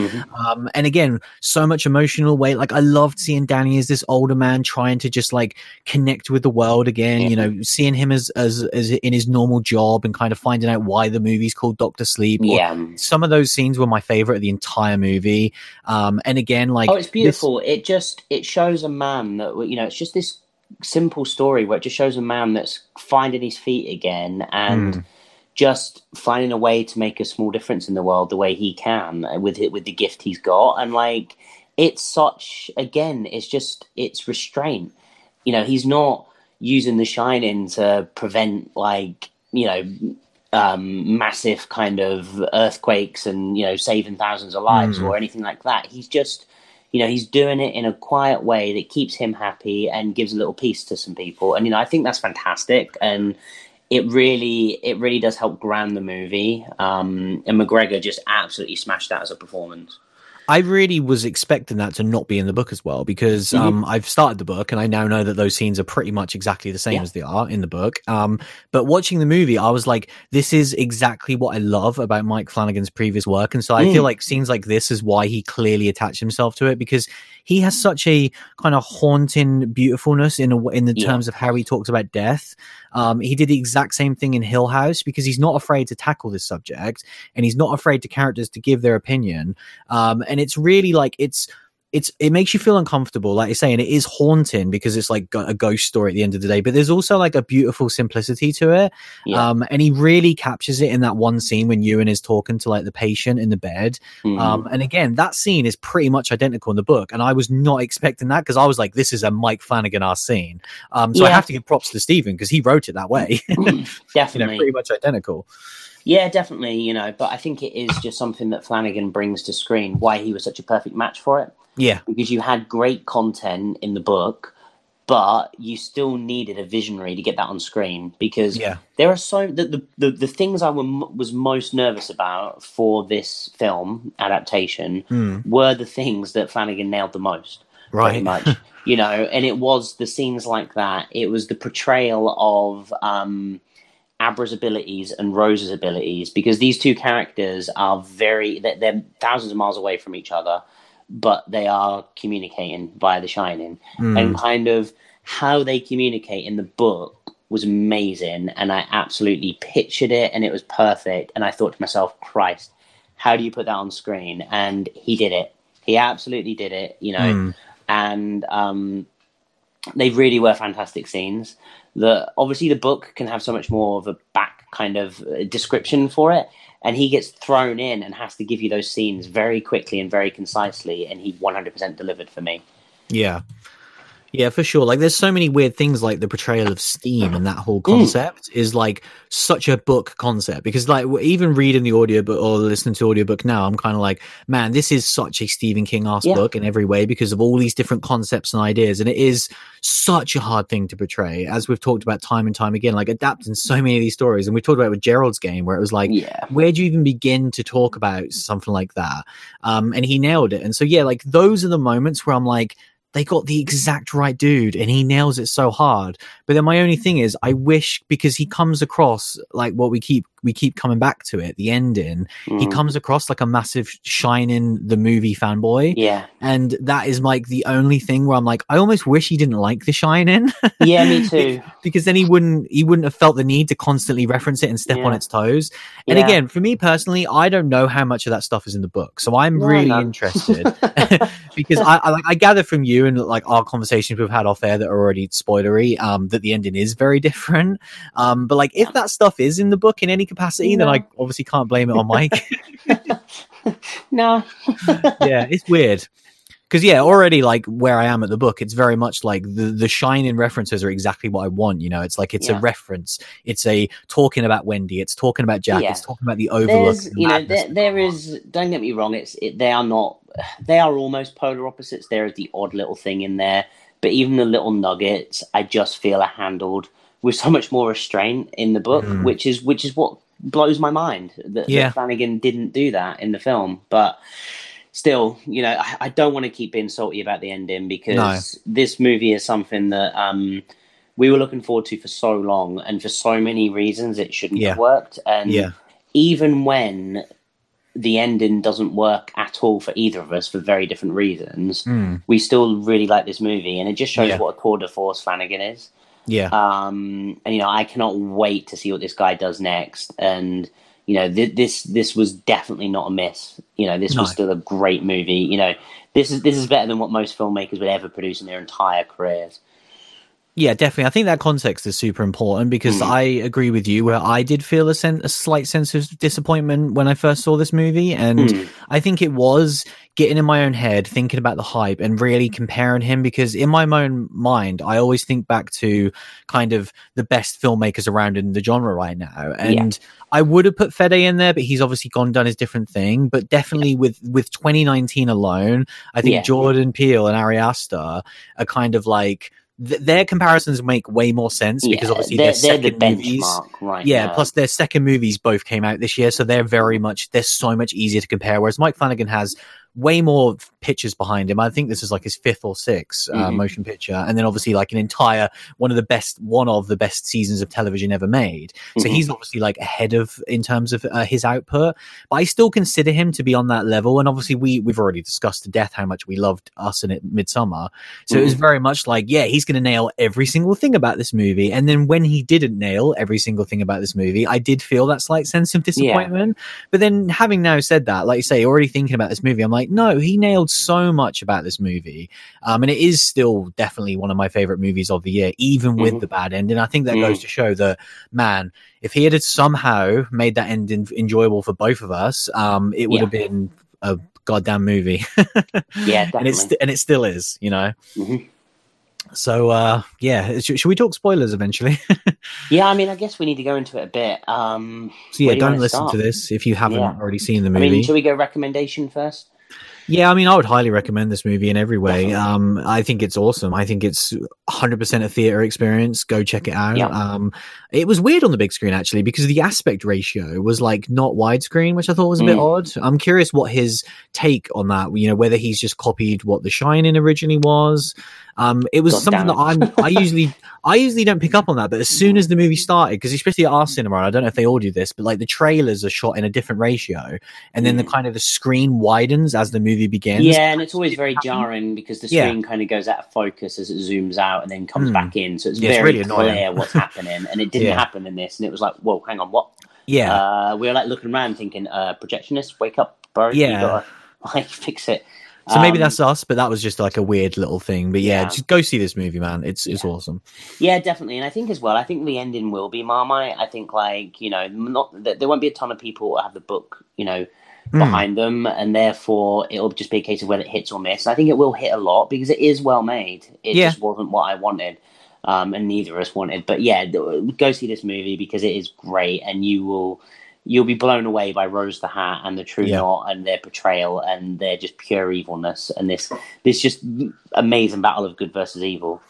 And again, so much emotional weight. Like I loved seeing Danny as this older man trying to just like connect with the world again. You know, seeing him as in his normal job and kind of finding out why the movie's called Doctor Sleep. Some of those scenes were my favorite of the entire movie. And again, like it's beautiful. It shows a man that, you know, it's just this simple story where it just shows a man that's finding his feet again and just finding a way to make a small difference in the world the way he can with the gift he's got. And like it's such, again, it's restraint. You know, he's not using The Shining to prevent like, you know, massive kind of earthquakes and, you know, saving thousands of lives or anything like that. He's just, you know, he's doing it in a quiet way that keeps him happy and gives a little peace to some people. And, you know, I think that's fantastic. And it really does help ground the movie. And McGregor just absolutely smashed that as a performance. I really was expecting that to not be in the book as well, because I've started the book and I now know that those scenes are pretty much exactly the same as they are in the book. But watching the movie, I was like, this is exactly what I love about Mike Flanagan's previous work. And so I feel like scenes like this is why he clearly attached himself to it, because he has such a kind of haunting beautifulness in the terms of how he talks about death. He did the exact same thing in Hill House, because he's not afraid to tackle this subject and he's not afraid to characters to give their opinion. And it's really like it makes you feel uncomfortable, like you're saying. It is haunting because it's like a ghost story at the end of the day, but there's also like a beautiful simplicity to it. And he really captures it in that one scene when Ewan is talking to like the patient in the bed. And again, that scene is pretty much identical in the book, and I was not expecting that, because I was like, this is a Mike Flanagan-ass scene. I have to give props to Stephen, because he wrote it that way. Definitely. You know, pretty much identical. Yeah, definitely, you know, but I think it is just something that Flanagan brings to screen, why he was such a perfect match for it. Yeah. Because you had great content in the book, but you still needed a visionary to get that on screen, because there are so... The things I was most nervous about for this film adaptation were the things that Flanagan nailed the most. Right. Pretty much, you know, and it was the scenes like that. It was the portrayal of... Abra's abilities and Rose's abilities, because these two characters are they're thousands of miles away from each other, but they are communicating via The Shining, and kind of how they communicate in the book was amazing, and I absolutely pictured it and it was perfect, and I thought to myself, Christ, how do you put that on screen? And he did it. He absolutely did it, you know. And they really were fantastic scenes. Obviously, the book can have so much more of a back kind of description for it, and he gets thrown in and has to give you those scenes very quickly and very concisely, and he 100% delivered for me. Yeah. Yeah, for sure. Like, there's so many weird things, like the portrayal of steam and that whole concept is like such a book concept, because like even reading the audiobook or listening to audiobook now, I'm kind of like, man, this is such a Stephen King ass book in every way because of all these different concepts and ideas. And it is such a hard thing to portray, as we've talked about time and time again, like adapting so many of these stories. And we talked about it with Gerald's Game, where it was like, where do you even begin to talk about something like that? And he nailed it. And so, yeah, like those are the moments where I'm like, they got the exact right dude and he nails it so hard. But then my only thing is I wish, because he comes across like what we keep coming back to it, the ending, he comes across like a massive Shining the movie fanboy. Yeah. And that is like the only thing where I'm like, I almost wish he didn't like The Shining. Yeah, me too. Because then he wouldn't have felt the need to constantly reference it and step on its toes. And again, for me personally, I don't know how much of that stuff is in the book. So I'm really interested because I gather from you and like our conversations we've had off air that are already spoilery, that the ending is very different. But like if that stuff is in the book in any capacity, then I obviously can't blame it on Mike. No. Yeah, it's weird. Because already like where I am at the book, it's very much like the Shining references are exactly what I want. You know, it's like it's a reference. It's a talking about Wendy. It's talking about Jack. Yeah. It's talking about the Overlook. You know, there is. Don't get me wrong. They are not. They are almost polar opposites. There is the odd little thing in there, but even the little nuggets, I just feel are handled with so much more restraint in the book, which is what blows my mind that Flanagan didn't do that in the film, but. Still, you know, I don't want to keep being salty about the ending because this movie is something that we were looking forward to for so long, and for so many reasons it shouldn't have worked. And even when the ending doesn't work at all for either of us for very different reasons, we still really like this movie, and it just shows what a tour de force Flanagan is. Yeah. And, you know, I cannot wait to see what this guy does next, and... You know, this was definitely not a miss. You know, this was still a great movie. You know, this is better than what most filmmakers would ever produce in their entire careers. Yeah, definitely. I think that context is super important because I agree with you where I did feel a slight sense of disappointment when I first saw this movie. And I think it was getting in my own head, thinking about the hype and really comparing him, because in my own mind, I always think back to kind of the best filmmakers around in the genre right now. And I would have put Fede in there, but he's obviously gone done his different thing. But definitely with 2019 alone, I think Jordan Peele and Ari Aster are kind of like... Their comparisons make way more sense because obviously their second movies, right? Yeah, now. Plus their second movies both came out this year, so they're so much easier to compare. Whereas Mike Flanagan has way more pictures behind him. I think this is like his fifth or sixth motion picture, and then obviously like one of the best seasons of television ever made. So he's obviously like ahead of in terms of his output. But I still consider him to be on that level. And obviously we've already discussed to death how much we loved Us and Midsommar. So it was very much like he's going to nail every single thing about this movie. And then when he didn't nail every single thing about this movie, I did feel that slight sense of disappointment. But then having now said that, like you say, already thinking about this movie, I'm like, no, he nailed so much about this movie. And it is still definitely one of my favorite movies of the year, even with the bad ending. I think that goes to show that, man, if he had somehow made that ending enjoyable for both of us, it would have been a goddamn movie. Yeah, definitely. And it still is, you know. So, should we talk spoilers eventually? Yeah, I mean, I guess we need to go into it a bit. So, yeah, don't listen to this if you haven't already seen the movie. I mean, should we go recommendation first? Yeah, I mean, I would highly recommend this movie in every way. I think it's awesome. I think it's 100% a theater experience. Go check it out. Yeah. It was weird on the big screen, actually, because the aspect ratio was like not widescreen, which I thought was a bit odd. I'm curious what his take on that, you know, whether he's just copied what The Shining originally was. It was something that I usually don't pick up on that, but as soon as the movie started, because especially at our cinema, I don't know if they all do this, but like the trailers are shot in a different ratio, and then the kind of the screen widens as the movie begins. Yeah, and it's always very jarring because the screen kind of goes out of focus as it zooms out and then comes back in, so it's very it's really clear what's happening, and it didn't happen in this, and it was like, whoa, hang on, what? Yeah, we were like looking around thinking, projectionist, wake up, bro, you gotta like fix it. So maybe that's us, but that was just like a weird little thing. But just go see this movie, man. It's awesome. Yeah, definitely. And I think as well, I think the ending will be Marmite. I think like, you know, not there won't be a ton of people that have the book, you know, behind them, and therefore it'll just be a case of whether it hits or miss. And I think it will hit a lot because it is well made. It just wasn't what I wanted, and neither of us wanted. But yeah, go see this movie because it is great, and you'll be blown away by Rose the Hat and the True Knot and their portrayal and their just pure evilness and this just amazing battle of good versus evil.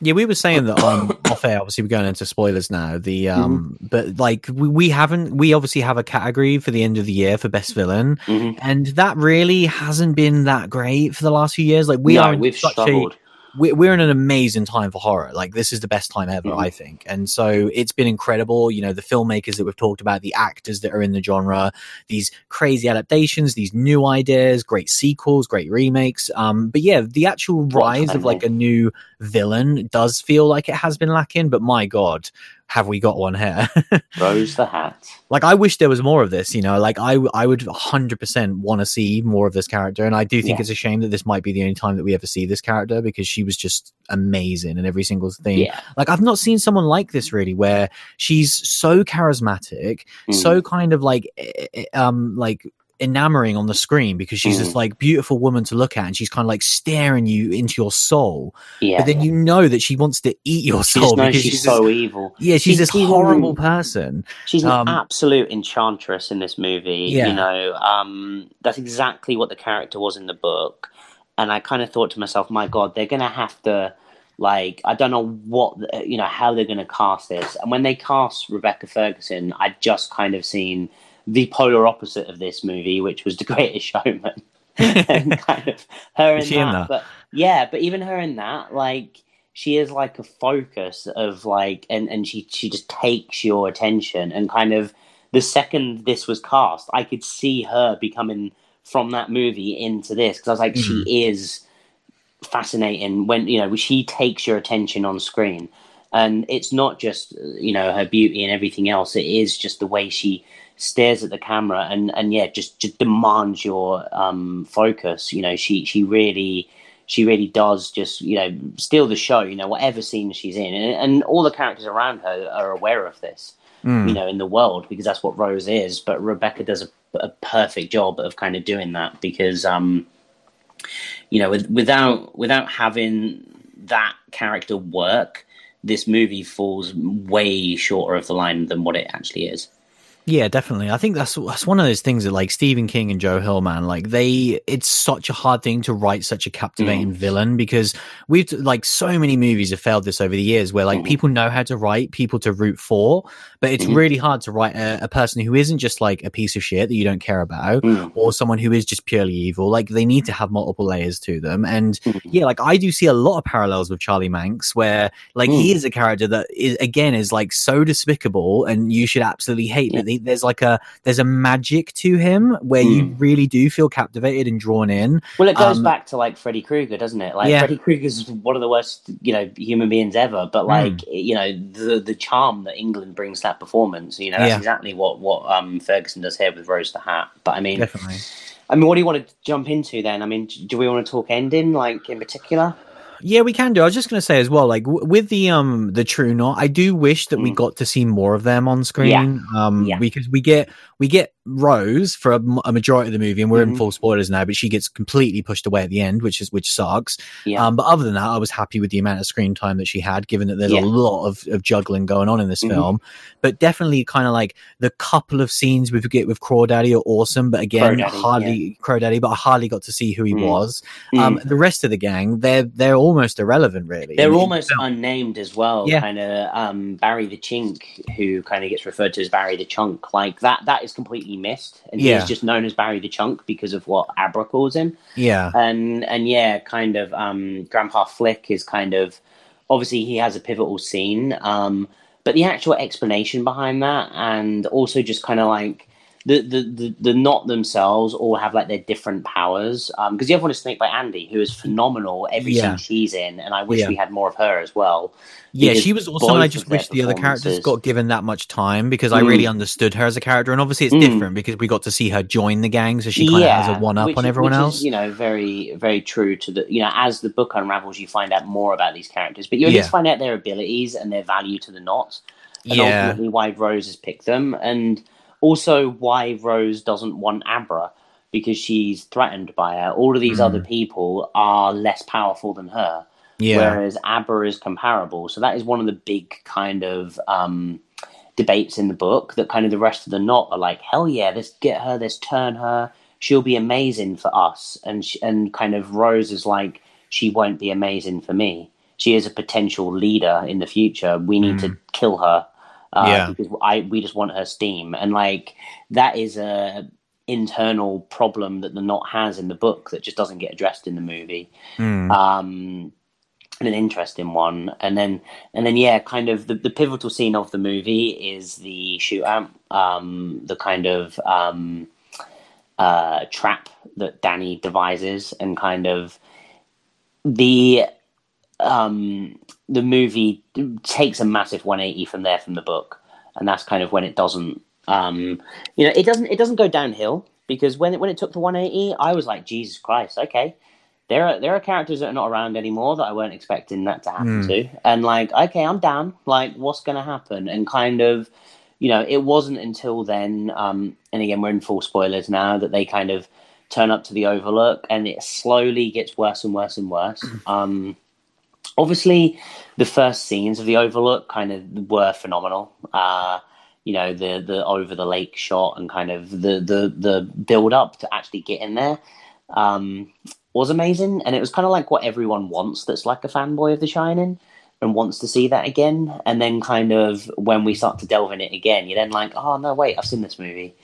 Yeah, we were saying that on off air. Obviously, we're going into spoilers now. But like we obviously have a category for the end of the year for best villain, and that really hasn't been that great for the last few years. Like we're in an amazing time for horror. Like this is the best time ever, I think. And so it's been incredible. You know, the filmmakers that we've talked about, the actors that are in the genre, these crazy adaptations, these new ideas, great sequels, great remakes. But yeah, the actual rise of like a new villain does feel like it has been lacking, but my God, have we got one here? Rose the Hat. Like, I wish there was more of this, you know, like I would 100% want to see more of this character. And I do think it's a shame that this might be the only time that we ever see this character because she was just amazing in every single thing. Yeah. Like, I've not seen someone like this really, where she's so charismatic, so kind of like enamoring on the screen because she's this like beautiful woman to look at and she's kind of like staring you into your soul, but then you know that she wants to eat your soul because she's so this, evil she's this horrible person. She's an absolute enchantress in this movie. You know, that's exactly what the character was in the book, and I kind of thought to myself, my God, they're gonna have to, like, I don't know what, you know, how they're gonna cast this. And when they cast Rebecca Ferguson, I just kind of seen the polar opposite of this movie, which was The Greatest Showman. And kind of her in that. But yeah, but even her in that, like, she is like a focus of like, and she just takes your attention. And kind of the second this was cast, I could see her becoming from that movie into this, because I was like, she is fascinating when, you know, she takes your attention on screen. And it's not just, you know, her beauty and everything else. It is just the way she stares at the camera and yeah, just demands your focus. You know, she really does just, you know, steal the show, you know, whatever scene she's in. And all the characters around her are aware of this, you know, in the world, because that's what Rose is. But Rebecca does a perfect job of kind of doing that because, you know, without having that character work, this movie falls way shorter of the line than what it actually is. Yeah, definitely. I think that's one of those things that like Stephen King and Joe Hill, man, like it's such a hard thing to write such a captivating villain, because we've like so many movies have failed this over the years where like people know how to write people to root for, but it's really hard to write a person who isn't just like a piece of shit that you don't care about or someone who is just purely evil. Like they need to have multiple layers to them. And yeah, like I do see a lot of parallels with Charlie Manx where like he is a character that is like so despicable and you should absolutely hate that there's like there's a magic to him where you really do feel captivated and drawn in. Well, it goes back to like Freddy Krueger, doesn't it? Like Freddy Krueger's one of the worst, you know, human beings ever, but like you know, the charm that England brings to that performance, you know, that's exactly what Ferguson does here with Rose the Hat. But I mean, definitely. I mean, what do you want to jump into then? I mean, do we want to talk ending, like in particular? Yeah, we can do. I was just going to say as well, like with the True Knot, I do wish that we got to see more of them on screen. Because we get Rose for a majority of the movie, and we're in full spoilers now, but she gets completely pushed away at the end, which sucks. But other than that, I was happy with the amount of screen time that she had, given that there's a lot of juggling going on in this film. But definitely kind of like the couple of scenes we get with Crow Daddy are awesome, but again, I hardly got to see who he was. The rest of the gang, they're almost irrelevant, really. They're almost unnamed as well. Kind of Barry the Chink, who kind of gets referred to as Barry the Chunk, like that is completely missed, and he's just known as Barry the Chunk because of what Abra calls him. Kind of Grandpa Flick is kind of, obviously he has a pivotal scene, but the actual explanation behind that, and also just kind of like the Knot themselves all have like their different powers, because the other one is Snake by Andy, who is phenomenal every scene she's in, and I wish we had more of her as well. Yeah, she was awesome, and I just wish the other characters got given that much time, because I really understood her as a character. And obviously it's different because we got to see her join the gang, so she kind of has a one-up on everyone else. Is, you know, very, very true to the, you know, as the book unravels, you find out more about these characters, but you at least find out their abilities and their value to the Knots, and ultimately why Rose has picked them, and also why Rose doesn't want Abra. because she's threatened by her. All of these other people are less powerful than her, whereas Abra is comparable. So that is one of the big kind of debates in the book, that kind of the rest of the Knot are like, hell yeah, let's get her, let's turn her. She'll be amazing for us. And kind of Rose is like, she won't be amazing for me. She is a potential leader in the future. We need to kill her because we just want her steam. And like, that is a internal problem that the Knot has in the book that just doesn't get addressed in the movie. An interesting one. And then yeah, kind of the pivotal scene of the movie is the shootout, the kind of trap that Danny devises, and kind of the movie takes a massive 180 from there, from the book. And that's kind of when it doesn't it doesn't go downhill, because when it took the 180, I was like, Jesus Christ, okay, there are characters that are not around anymore that I weren't expecting that to happen to, and like, okay, I'm down, like, what's gonna happen? And kind of, you know, it wasn't until then, and again, we're in full spoilers now, that they kind of turn up to the Overlook, and it slowly gets worse and worse and worse. Obviously, the first scenes of the Overlook kind of were phenomenal. You know, the over the lake shot, and kind of the build up to actually get in there was amazing. And it was kind of like what everyone wants that's like a fanboy of The Shining and wants to see that again. And then kind of when we start to delve in it again, you're then like, oh, no, wait, I've seen this movie.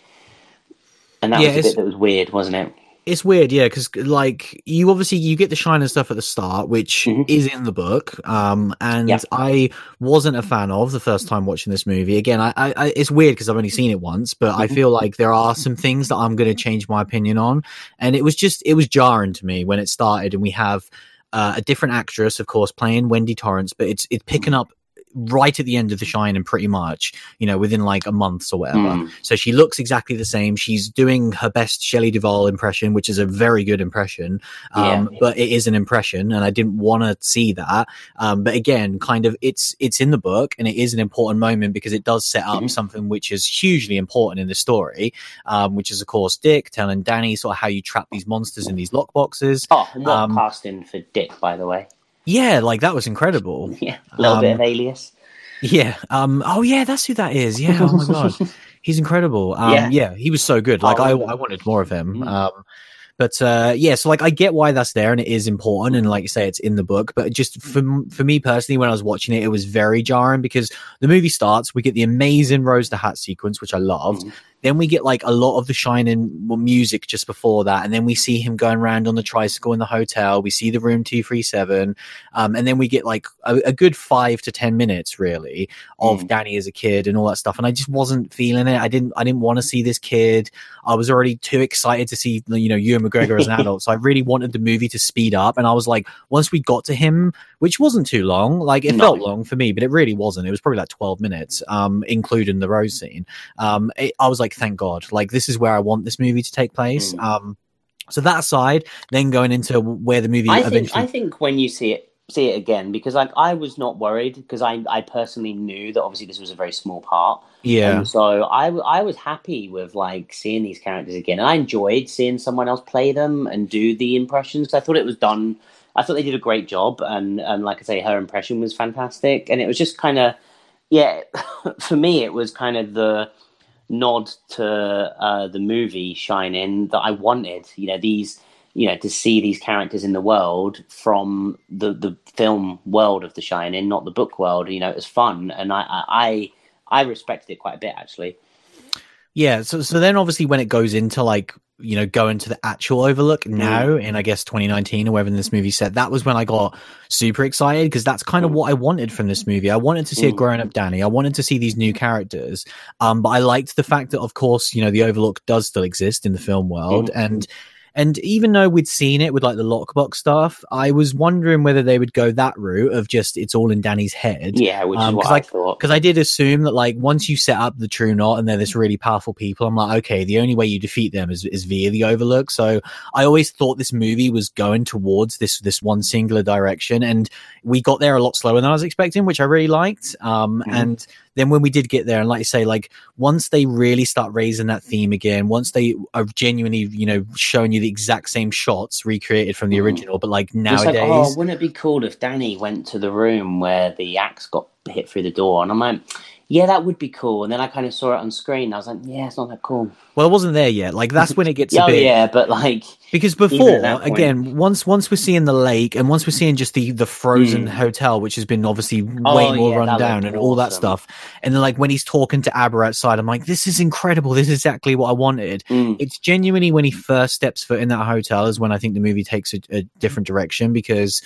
And that was a bit that was weird, wasn't it? It's weird, yeah, because like, you obviously you get the Shining stuff at the start, which is in the book, and I wasn't a fan of the first time watching this movie. Again, I it's weird because I've only seen it once, but I feel like there are some things that I'm going to change my opinion on, and it was jarring to me when it started, and we have a different actress, of course, playing Wendy Torrance, but it's picking up right at the end of The Shining, pretty much, you know, within like a month or whatever. So she looks exactly the same. She's doing her best Shelley Duvall impression, which is a very good impression. But it is an impression, and I didn't want to see that. But again, kind of it's in the book, and it is an important moment because it does set up something which is hugely important in the story, which is, of course, Dick telling Danny sort of how you trap these monsters in these lockboxes. Oh, not casting for Dick, by the way. Yeah, like that was incredible. Yeah, a little bit of Alias. Yeah. Oh, yeah, that's who that is. Yeah. Oh my god, he's incredible. Yeah, he was so good. Like I wanted more of him. But yeah, so like I get why that's there, and it is important, and like you say, it's in the book. But just for me personally, when I was watching it, it was very jarring because the movie starts, we get the amazing Rose the Hat sequence, which I loved. Then we get like a lot of the Shining music just before that, and then we see him going around on the tricycle in the hotel. We see the room 237, and then we get like a good 5 to 10 minutes really of Danny as a kid and all that stuff. And I just wasn't feeling it. I didn't want to see this kid. I was already too excited to see, you know, Ewan McGregor as an adult, so I really wanted the movie to speed up. And I was like, once we got to him, which wasn't too long, like it felt long for me, but it really wasn't. It was probably like 12 minutes, including the Rose scene. I was like, thank God, like this is where I want this movie to take place. So that aside, then going into where the movie I think when you see it again, because like I was not worried, because I personally knew that obviously this was a very small part. Yeah. And so I was happy with like seeing these characters again. And I enjoyed seeing someone else play them and do the impressions. I thought it was done. I thought they did a great job. And like I say, her impression was fantastic. And it was just kind of, yeah, for me, it was kind of the nod to the movie Shining that I wanted, you know, these, you know, to see these characters in the world from the film world of The Shining, not the book world. You know, it was fun, and I respected it quite a bit, actually. Yeah, so then obviously when it goes into like, you know, go into the actual Overlook now in, I guess, 2019 or wherever this movie set, that was when I got super excited, because that's kind of what I wanted from this movie. I wanted to see a grown-up Danny. I wanted to see these new characters. But I liked the fact that, of course, you know, the Overlook does still exist in the film world, and even though we'd seen it with like the lockbox stuff, I was wondering whether they would go that route of just it's all in Danny's head. Yeah, which is what I thought. Because I did assume that like once you set up the True Knot and they're this really powerful people, I'm like, okay, the only way you defeat them is via the Overlook. So I always thought this movie was going towards this one singular direction, and we got there a lot slower than I was expecting, which I really liked. And Then when we did get there, and like you say, like once they really start raising that theme again, once they are genuinely, you know, showing you the exact same shots recreated from the original, but like nowadays, like, oh, wouldn't it be cool if Danny went to the room where the axe got hit through the door? And I'm like, yeah, that would be cool. And then I kind of saw it on screen. And I was like, yeah, it's not that cool. Well, it wasn't there yet. Like, that's when it gets a bit... yeah, but like... Because before, again, once we're seeing the lake and once we're seeing just the frozen hotel, which has been obviously way more run down and all that stuff. And then, like, when he's talking to Abra outside, I'm like, this is incredible. This is exactly what I wanted. It's genuinely when he first steps foot in that hotel is when I think the movie takes a different direction, because...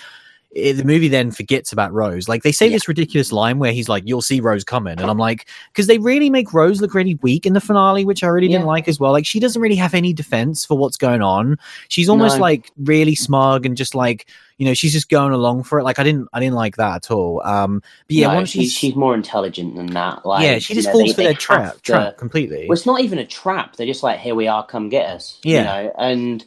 the movie then forgets about Rose. Like, they say this ridiculous line where he's like, you'll see Rose coming. And I'm like, because they really make Rose look really weak in the finale, which I really didn't like as well. Like, she doesn't really have any defense for what's going on. She's almost like really smug and just like, you know, she's just going along for it. Like, I didn't like that at all. But yeah, no, she's more intelligent than that. Like, yeah, she just falls for their trap completely. Well, it's not even a trap. They're just like, here we are, come get us. Yeah. You know? And,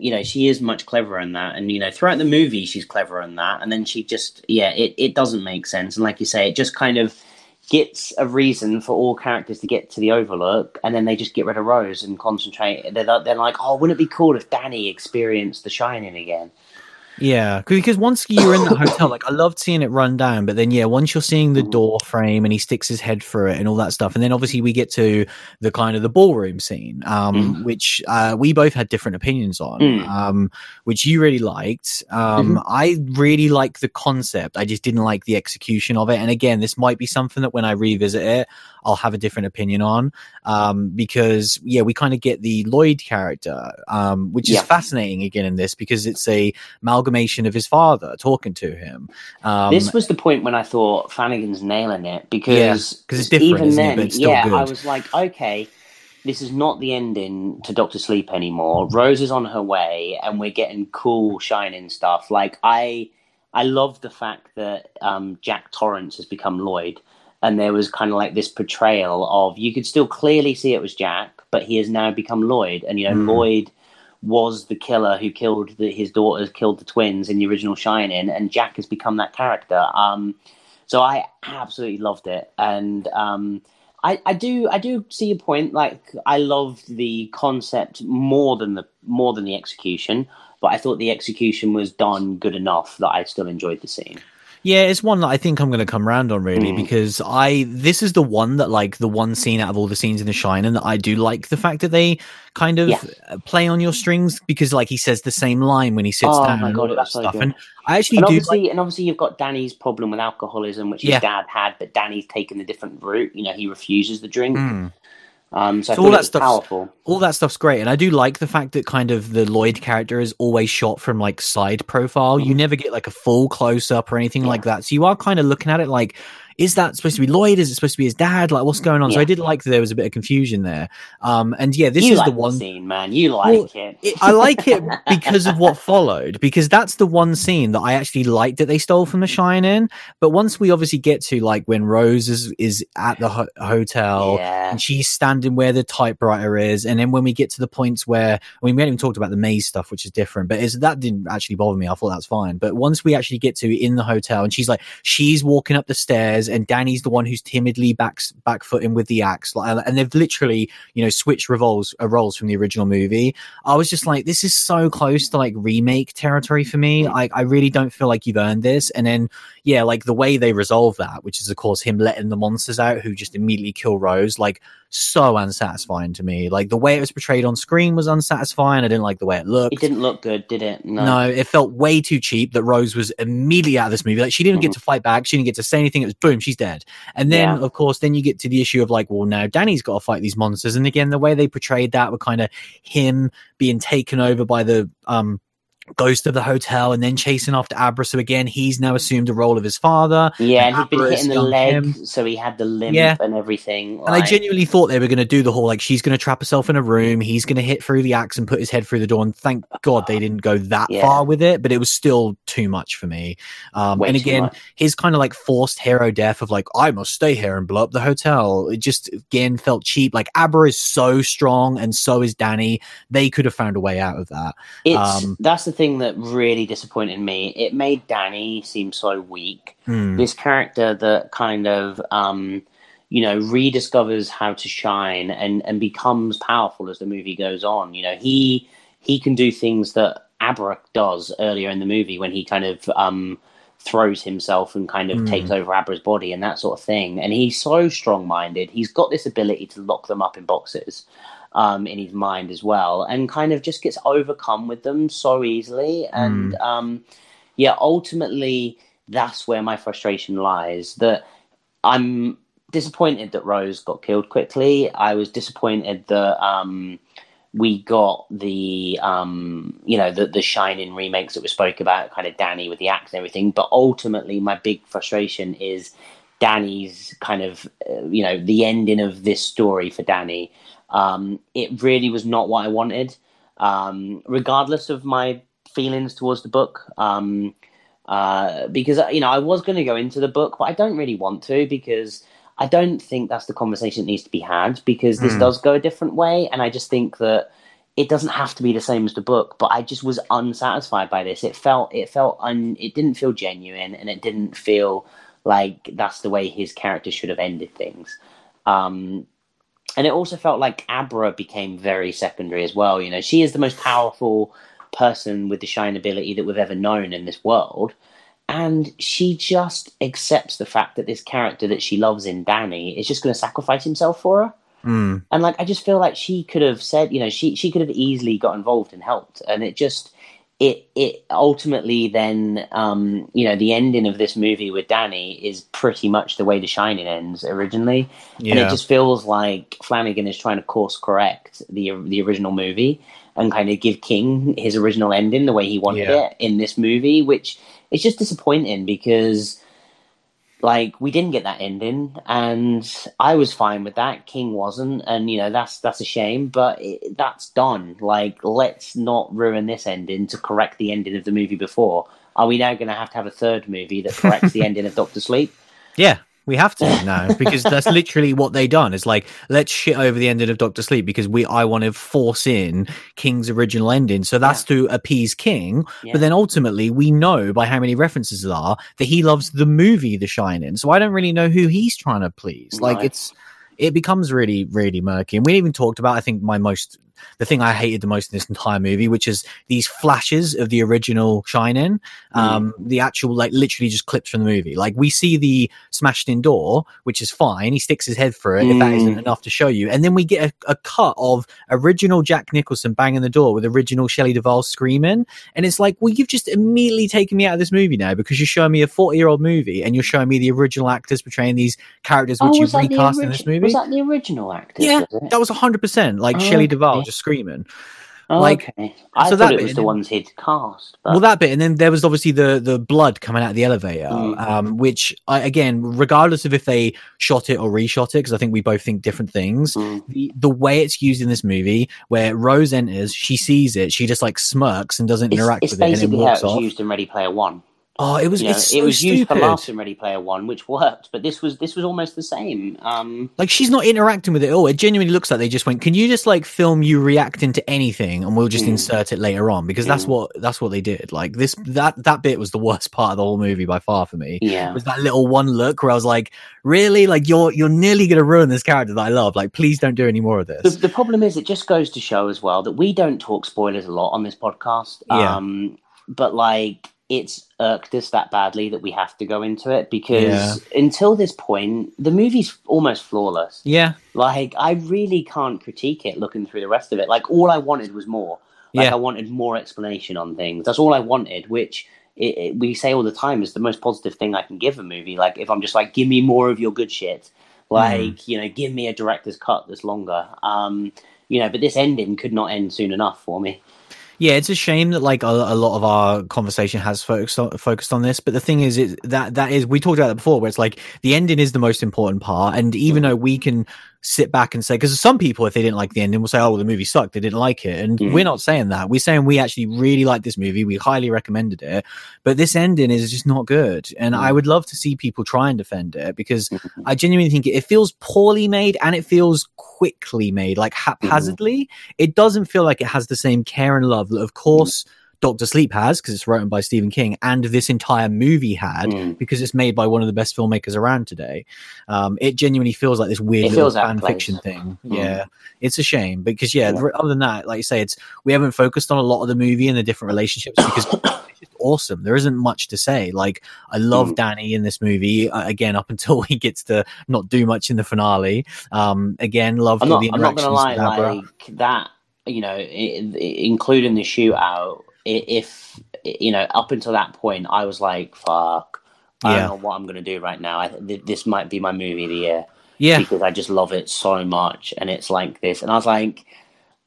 you know, she is much cleverer in that. And, you know, throughout the movie, she's cleverer in that. And then she just, it doesn't make sense. And like you say, it just kind of gets a reason for all characters to get to the Overlook. And then they just get rid of Rose and concentrate. They're like, oh, wouldn't it be cool if Danny experienced The Shining again? Yeah, because once you're in the hotel, like I loved seeing it run down, but then once you're seeing the door frame and he sticks his head through it and all that stuff, and then obviously we get to the kind of the ballroom scene, which we both had different opinions on, which you really liked. I really like the concept. I just didn't like the execution of it. And again, this might be something that when I revisit it, I'll have a different opinion on, because we kind of get the Lloyd character, which is fascinating again in this, because it's a amalgamation of his father talking to him. This was the point when I thought Flanagan's nailing it, because it's different, even then, but it's still good. I was like, okay, this is not the ending to Doctor Sleep anymore. Rose is on her way, and we're getting cool Shining stuff. Like I love the fact that Jack Torrance has become Lloyd. And there was kind of like this portrayal of, you could still clearly see it was Jack, but he has now become Lloyd. And, you know, Lloyd was the killer who killed his daughters, killed the twins in the original Shining. And Jack has become that character. So I absolutely loved it. And I do see your point. Like, I loved the concept more than the execution. But I thought the execution was done good enough that I still enjoyed the scene. Yeah, it's one that I think I'm going to come round on, really, because this is the one that, like, the one scene out of all the scenes in The Shining that I do like the fact that they kind of play on your strings, because, like, he says the same line when he sits down. Oh my God, that's so good. And I actually do. And obviously, you've got Danny's problem with alcoholism, which his dad had, but Danny's taken a different route. You know, he refuses the drink. So all that stuff, powerful. All that stuff's great, and I do like the fact that kind of the Lloyd character is always shot from like side profile. You never get like a full close up or anything like that. So you are kind of looking at it like, is that supposed to be Lloyd? Is it supposed to be his dad? Like, what's going on? So I did like that there was a bit of confusion there. And yeah, this you is like the one scene, man. You like it. I like it because of what followed, because that's the one scene that I actually liked that they stole from The Shining. But once we obviously get to like when Rose is at the hotel and she's standing where the typewriter is. And then when we get to the points where, I mean, we haven't even talked about the maze stuff, which is different, but that didn't actually bother me. I thought that's fine. But once we actually get to in the hotel and she's walking up the stairs, and Danny's the one who's timidly backfooting with the axe, and they've literally, you know, switched roles from the original movie. I was just like, this is so close to like remake territory for me. I really don't feel like you've earned this. And then like the way they resolve that, which is of course him letting the monsters out who just immediately kill Rose, like so unsatisfying to me. Like the way it was portrayed on screen was unsatisfying. I didn't like the way it looked. It didn't look good, did it? No, it felt way too cheap that Rose was immediately out of this movie. Like she didn't get to fight back. She didn't get to say anything. It was boom, she's dead. And then of course, then you get to the issue of like, well, now Danny's got to fight these monsters. And again, the way they portrayed that were kind of him being taken over by the ghost of the hotel and then chasing after Abra. So again, he's now assumed the role of his father. Yeah, and he'd been hitting the leg, so he had the limp and everything. Like... And I genuinely thought they were going to do the whole, like, she's going to trap herself in a room, he's going to hit through the axe and put his head through the door, and thank God they didn't go that far with it, but it was still too much for me. And again, his kind of, like, forced hero death of, like, I must stay here and blow up the hotel. It just, again, felt cheap. Like, Abra is so strong, and so is Danny. They could have found a way out of that. That's the thing that really disappointed me. It made Danny seem so weak. This character that kind of, you know, rediscovers how to shine and becomes powerful as the movie goes on. You know, he can do things that Abra does earlier in the movie when he kind of throws himself and kind of takes over Abra's body and that sort of thing. And he's so strong-minded. He's got this ability to lock them up in boxes in his mind as well, and kind of just gets overcome with them so easily. And yeah, ultimately, that's where my frustration lies, that I'm disappointed that Rose got killed quickly. I was disappointed that we got the, you know, the Shining remakes that we spoke about, kind of Danny with the axe and everything. But ultimately, my big frustration is Danny's kind of, you know, the ending of this story for Danny. It really was not what I wanted, regardless of my feelings towards the book. Because, you know, I was going to go into the book, but I don't really want to, because I don't think that's the conversation that needs to be had, because this does go a different way. And I just think that it doesn't have to be the same as the book, but I just was unsatisfied by this. It didn't feel genuine, and it didn't feel like that's the way his character should have ended things. And it also felt like Abra became very secondary as well. You know, she is the most powerful person with the shine ability that we've ever known in this world. And she just accepts the fact that this character that she loves in Danny is just going to sacrifice himself for her. And like, I just feel like she could have said, you know, she could have easily got involved and helped. And it just, it ultimately then, you know, the ending of this movie with Danny is pretty much the way The Shining ends originally. Yeah. And it just feels like Flanagan is trying to course correct the original movie and kind of give King his original ending the way he wanted it in this movie, which, it's just disappointing because, like, we didn't get that ending, and I was fine with that. King wasn't, and, you know, that's a shame, but that's done. Like, let's not ruin this ending to correct the ending of the movie before. Are we now going to have a third movie that corrects the ending of Doctor Sleep? Yeah. We have to now, because that's literally what they done. It's like, let's shit over the ending of Doctor Sleep because I want to force in King's original ending. So that's to appease King. Yeah. But then ultimately, we know by how many references there are that he loves the movie The Shining. So I don't really know who he's trying to please. Like, it becomes really, really murky. And we even talked about, I think, the thing I hated the most in this entire movie, which is these flashes of the original Shining, the actual, like, literally just clips from the movie. Like, we see the smashed in door, which is fine. He sticks his head through it if that isn't enough to show you. And then we get a cut of original Jack Nicholson banging the door with original Shelley Duvall screaming. And it's like, well, you've just immediately taken me out of this movie now, because you're showing me a 40-year-old movie and you're showing me the original actors portraying these characters, which you've recast in this movie. Was that the original actors? Yeah, that was 100%. Like, Shelley Duvall just screaming. I thought it was the ones he'd cast. Well, that bit, and then there was obviously the blood coming out of the elevator, which, again, regardless of if they shot it or reshot it, because I think we both think different things, the way it's used in this movie, where Rose enters, she sees it, she just, like, smirks and doesn't interact with it, and then walks off. It's basically how it was used in Ready Player One. Oh, it was. You know, it was stupid. Used for laughs in Ready Player One, which worked, but this was almost the same. Like, she's not interacting with it at all. It genuinely looks like they just went, "Can you just, like, film you reacting to anything, and we'll just insert it later on?" Because that's what they did. Like, this that bit was the worst part of the whole movie by far for me. Yeah, it was that little one look where I was like, "Really? Like, you're nearly going to ruin this character that I love. Like, please don't do any more of this." The problem is, it just goes to show as well that we don't talk spoilers a lot on this podcast. But, like, it's irked us that badly that we have to go into it, because until this point, the movie's almost flawless. Yeah. Like, I really can't critique it looking through the rest of it. Like, all I wanted was more. Like, I wanted more explanation on things. That's all I wanted, which we say all the time is the most positive thing I can give a movie. Like, if I'm just like, give me more of your good shit. Like, you know, give me a director's cut that's longer. You know, but this ending could not end soon enough for me. Yeah, it's a shame that, like, a lot of our conversation has focused on this. But the thing is, we talked about that before, where it's like the ending is the most important part. And even though we can sit back and say, because some people, if they didn't like the ending, will say, oh, well, the movie sucked, they didn't like it. And we're not saying that. We're saying we actually really liked this movie. We highly recommended it. But this ending is just not good. And I would love to see people try and defend it, because I genuinely think it feels poorly made, and it feels quickly made, like haphazardly. It doesn't feel like it has the same care and love that, of course, Doctor Sleep has, because it's written by Stephen King, and this entire movie had, because it's made by one of the best filmmakers around today. It genuinely feels like this weird little fan fiction thing. Yeah, it's a shame, because other than that, like you say, we haven't focused on a lot of the movie and the different relationships, because it's just awesome. There isn't much to say. Like, I love Danny in this movie, again, up until he gets to not do much in the finale. Again, love the interactions. I'm not going to lie, like that, you know, including the shootout, if you know, up until that point, I was like, "Fuck, I don't know what I'm going to do right now. This might be my movie of the year, because I just love it so much." And it's like this, and I was like,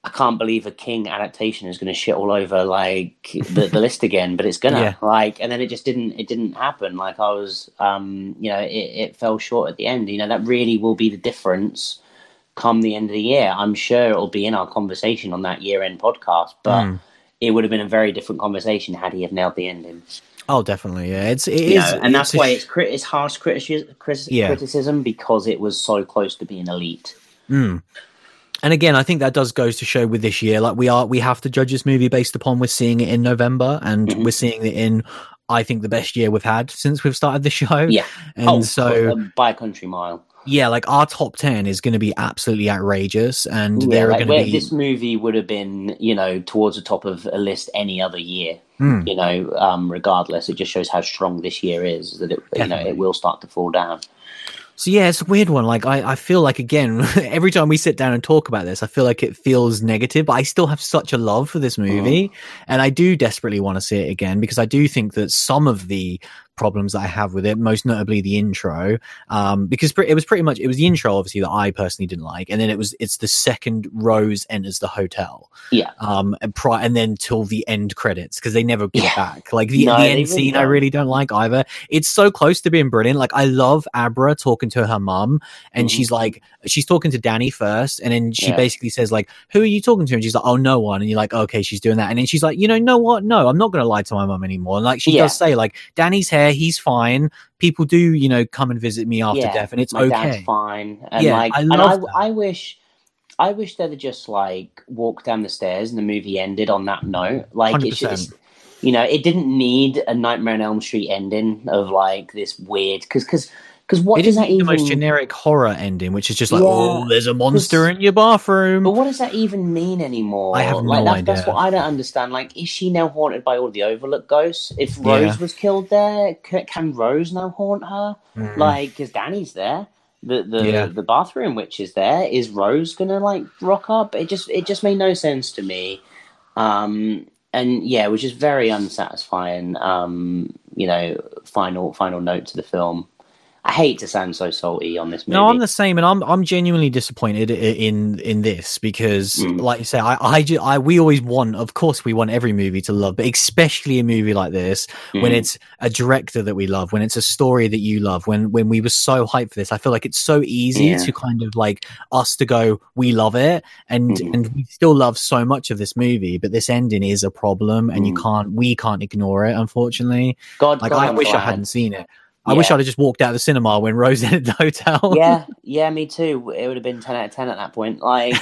"I can't believe a King adaptation is going to shit all over like the list again." But it's gonna like, and then it just didn't. It didn't happen. Like I was, you know, it fell short at the end. You know, that really will be the difference come the end of the year. I'm sure it'll be in our conversation on that year-end podcast, but. It would have been a very different conversation had he have nailed the ending. Oh, definitely, yeah. That's why it's harsh criticism because it was so close to being elite. And again, I think that does goes to show with this year, like we have to judge this movie based upon we're seeing it in November, and we're seeing it in, I think, the best year we've had since we've started the show. Yeah, and so by a country mile. Yeah, like our top 10 is going to be absolutely outrageous, and this movie would have been, you know, towards the top of a list any other year. You know, regardless, it just shows how strong this year is. That it, you know, it will start to fall down. So yeah, it's a weird one. Like I feel like, again, every time we sit down and talk about this, I feel like it feels negative, but I still have such a love for this movie, and I do desperately want to see it again, because I do think that some of the problems that I have with it, most notably the intro, because it was the intro, obviously, that I personally didn't like, and then it's the second Rose enters the hotel, and then till the end credits, because they never get back. Like the end scene, I really don't like either. It's so close to being brilliant. Like I love Abra talking to her mum, and she's talking to Danny first, and then she basically says, like, "Who are you talking to?" And she's like, "Oh, no one." And you're like, "Okay, she's doing that." And then she's like, "You know what? No, I'm not going to lie to my mum anymore." And like she does say, like, Danny's hair. He's fine. People do, you know, come and visit me after death, and it's my dad's fine. And I wish they'd have just like walked down the stairs, and the movie ended on that note. Like 100%. It's just, you know, it didn't need a Nightmare on Elm Street ending of like this weird because what it does that even? The most generic horror ending, which is just like, oh, there's a monster in your bathroom. But what does that even mean anymore? I have no idea. That's what I don't understand. Like, is she now haunted by all the Overlook ghosts? If Rose was killed there, can Rose now haunt her? Like, because Danny's there, the bathroom witch is there. Is Rose gonna like rock up? It just made no sense to me. And yeah, it was just very unsatisfying. You know, final note to the film. I hate to sound so salty on this movie. No, I'm the same, and I'm genuinely disappointed in this because, like you say, we always want, of course, we want every movie to love, but especially a movie like this when it's a director that we love, when it's a story that you love. When we were so hyped for this, I feel like it's so easy to kind of like us to go, we love it, and we still love so much of this movie, but this ending is a problem, and we can't ignore it. Unfortunately, I wish I hadn't seen it. I wish I'd have just walked out of the cinema when Rose entered the hotel. Yeah, me too. It would have been 10 out of 10 at that point. Like,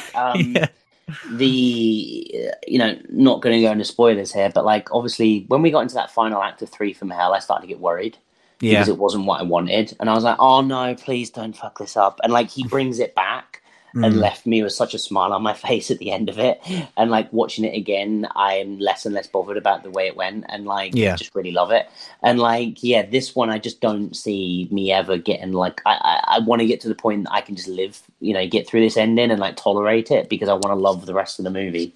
you know, not going to go into spoilers here, but like, obviously, when we got into that final act of 3 from Hell, I started to get worried because it wasn't what I wanted. And I was like, oh no, please don't fuck this up. And like, he brings it back and left me with such a smile on my face at the end of it. And like watching it again, I'm less and less bothered about the way it went, and like I just really love it. And like this one I just don't see me ever getting like I want to get to the point that I can just live, you know, get through this ending and like tolerate it, because I want to love the rest of the movie.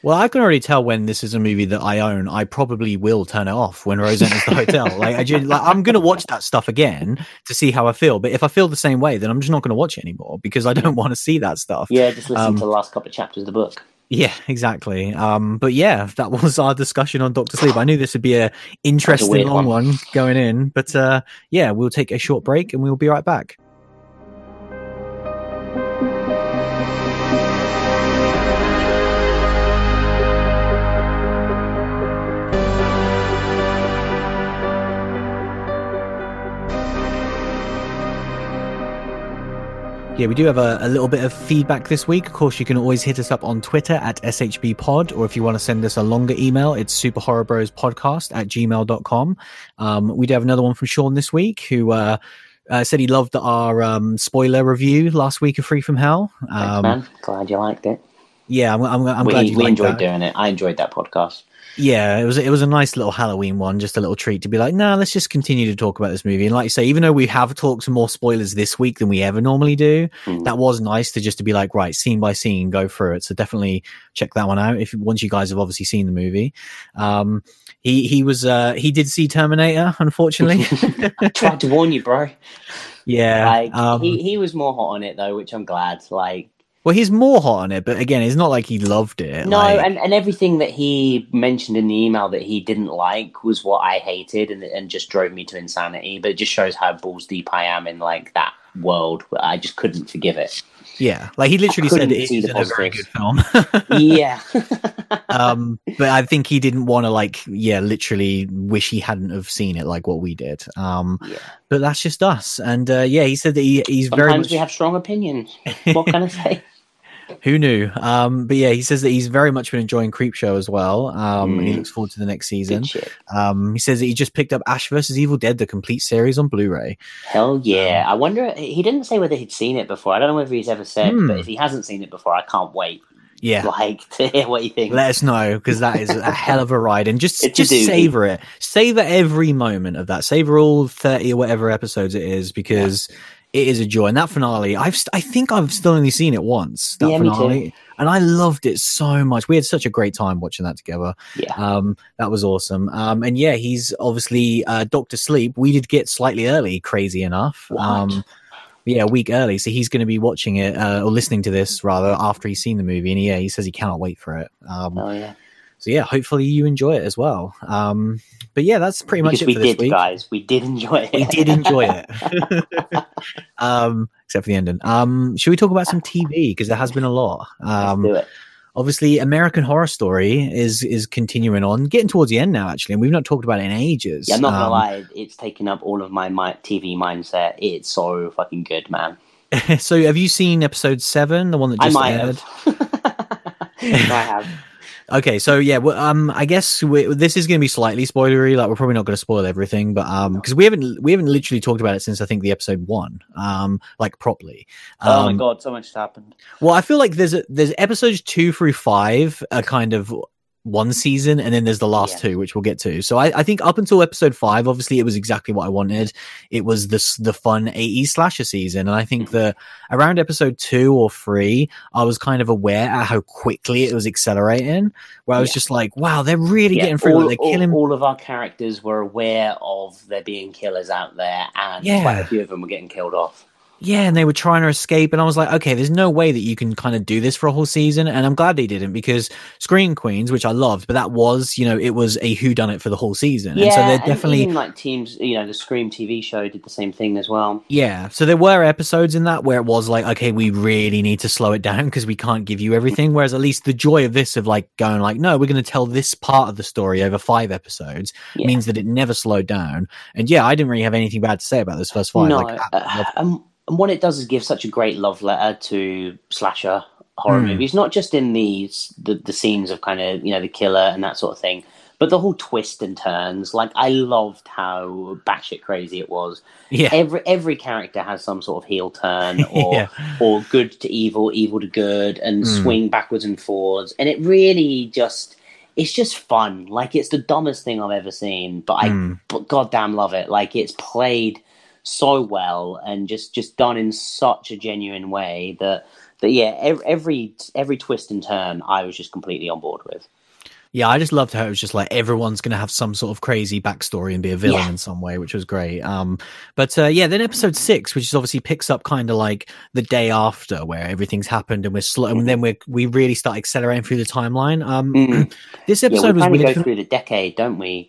Well, I can already tell when this is a movie that I own, I probably will turn it off when Rose enters the hotel. Like, I'm going to watch that stuff again to see how I feel. But if I feel the same way, then I'm just not going to watch it anymore because I don't want to see that stuff. Yeah, just listen to the last couple of chapters of the book. Yeah, exactly. But yeah, that was our discussion on Doctor Sleep. I knew this would be an interesting long one going in. But yeah, we'll take a short break and we'll be right back. Yeah, we do have a little bit of feedback this week. Of course, you can always hit us up on Twitter at SHBpod, or if you want to send us a longer email, it's superhorrorbrospodcast@gmail.com. We do have another one from Sean this week, who said he loved our spoiler review last week of Free From Hell. Thanks, man. Glad you liked it. Yeah, I'm glad you liked it. We enjoyed doing it. I enjoyed that podcast. Yeah, it was a nice little Halloween one, just a little treat to be like, nah, let's just continue to talk about this movie. And like you say, even though we have talked more spoilers this week than we ever normally do, that was nice to be like, right, scene by scene, go through it. So definitely check that one out once you guys have obviously seen the movie. He did see Terminator, unfortunately. I tried to warn you, bro. Yeah, like, he was more hot on it though, which I'm glad. Like. Well, he's more hot on it, but again, it's not like he loved it. No, like... and everything that he mentioned in the email that he didn't like was what I hated and just drove me to insanity. But it just shows how balls deep I am in like that world. I just couldn't forgive it. Yeah, like he literally said it isn't a very good film. Yeah. But I think he didn't want to literally wish he hadn't have seen it like what we did. Yeah. But that's just us. And he said that he's sometimes very much... we have strong opinions. What can I say? Who knew? But yeah, he says that he's very much been enjoying Creepshow as well. And he looks forward to the next season. He says that he just picked up Ash vs. Evil Dead, the complete series on Blu-ray. Hell yeah. I wonder, he didn't say whether he'd seen it before. I don't know whether he's ever said, but if he hasn't seen it before, I can't wait. Yeah, to hear what you think. Let us know, because that is a hell of a ride, and just savor it, savor every moment of that, savor all 30 or whatever episodes it is, because it is a joy. And that finale, I think I've still only seen it once. That finale, me too. And I loved it so much. We had such a great time watching that together. Yeah, that was awesome. And yeah, he's obviously Doctor Sleep. We did get slightly early, crazy enough. What? Yeah, a week early, so he's going to be watching it or listening to this rather after he's seen the movie, and he says he cannot wait for it. So yeah, hopefully you enjoy it as well. But yeah, that's pretty much it for this week, guys. We did enjoy it. We did enjoy it, except for the ending. Should we talk about some TV, because there has been a lot? Let's do it. Obviously, American Horror Story is continuing on, getting towards the end now, actually, and we've not talked about it in ages. Yeah, I'm not going to lie. It's taken up all of my TV mindset. It's so fucking good, man. So have you seen episode 7, the one that just aired? I have. Okay, so yeah, well, I guess this is going to be slightly spoilery. Like, we're probably not going to spoil everything, but because we haven't literally talked about it since I think the episode 1, like properly. Oh my god, so much has happened. Well, I feel like there's episodes 2 through 5 are kind of one season, and then there's the last 2, which we'll get to. So I think up until episode 5, obviously it was exactly what I wanted. It was the fun 80s slasher season, and I think that around episode 2 or 3, I was kind of aware at how quickly it was accelerating, where I was just like, wow, they're really getting through. They're killing. All of our characters were aware of there being killers out there, and quite a few of them were getting killed off. Yeah, and they were trying to escape, and I was like, okay, there's no way that you can kind of do this for a whole season, and I'm glad they didn't, because Scream Queens, which I loved, but that was, it was a whodunit for the whole season. Yeah, and so they're definitely... even like teams, the Scream TV show did the same thing as well. Yeah, so there were episodes in that where it was like, okay, we really need to slow it down because we can't give you everything, whereas at least the joy of this of like going like, no, we're going to tell this part of the story over 5 episodes means that it never slowed down. And yeah, I didn't really have anything bad to say about this first 5. No, and what it does is give such a great love letter to slasher horror movies, not just in the scenes of kind of, the killer and that sort of thing, but the whole twist and turns. Like, I loved how batshit crazy it was. Yeah. Every character has some sort of heel turn or or good to evil, evil to good, and swing backwards and forwards. And it really just... it's just fun. Like, it's the dumbest thing I've ever seen, but I goddamn love it. Like, it's played... so well, and just done in such a genuine way that every twist and turn I was just completely on board with. Yeah, I just loved how it was just like everyone's going to have some sort of crazy backstory and be a villain in some way, which was great. Then episode 6, which is obviously picks up kind of like the day after where everything's happened, and we're slow, and then we really start accelerating through the timeline. This episode was weird. We go through the decade, don't we?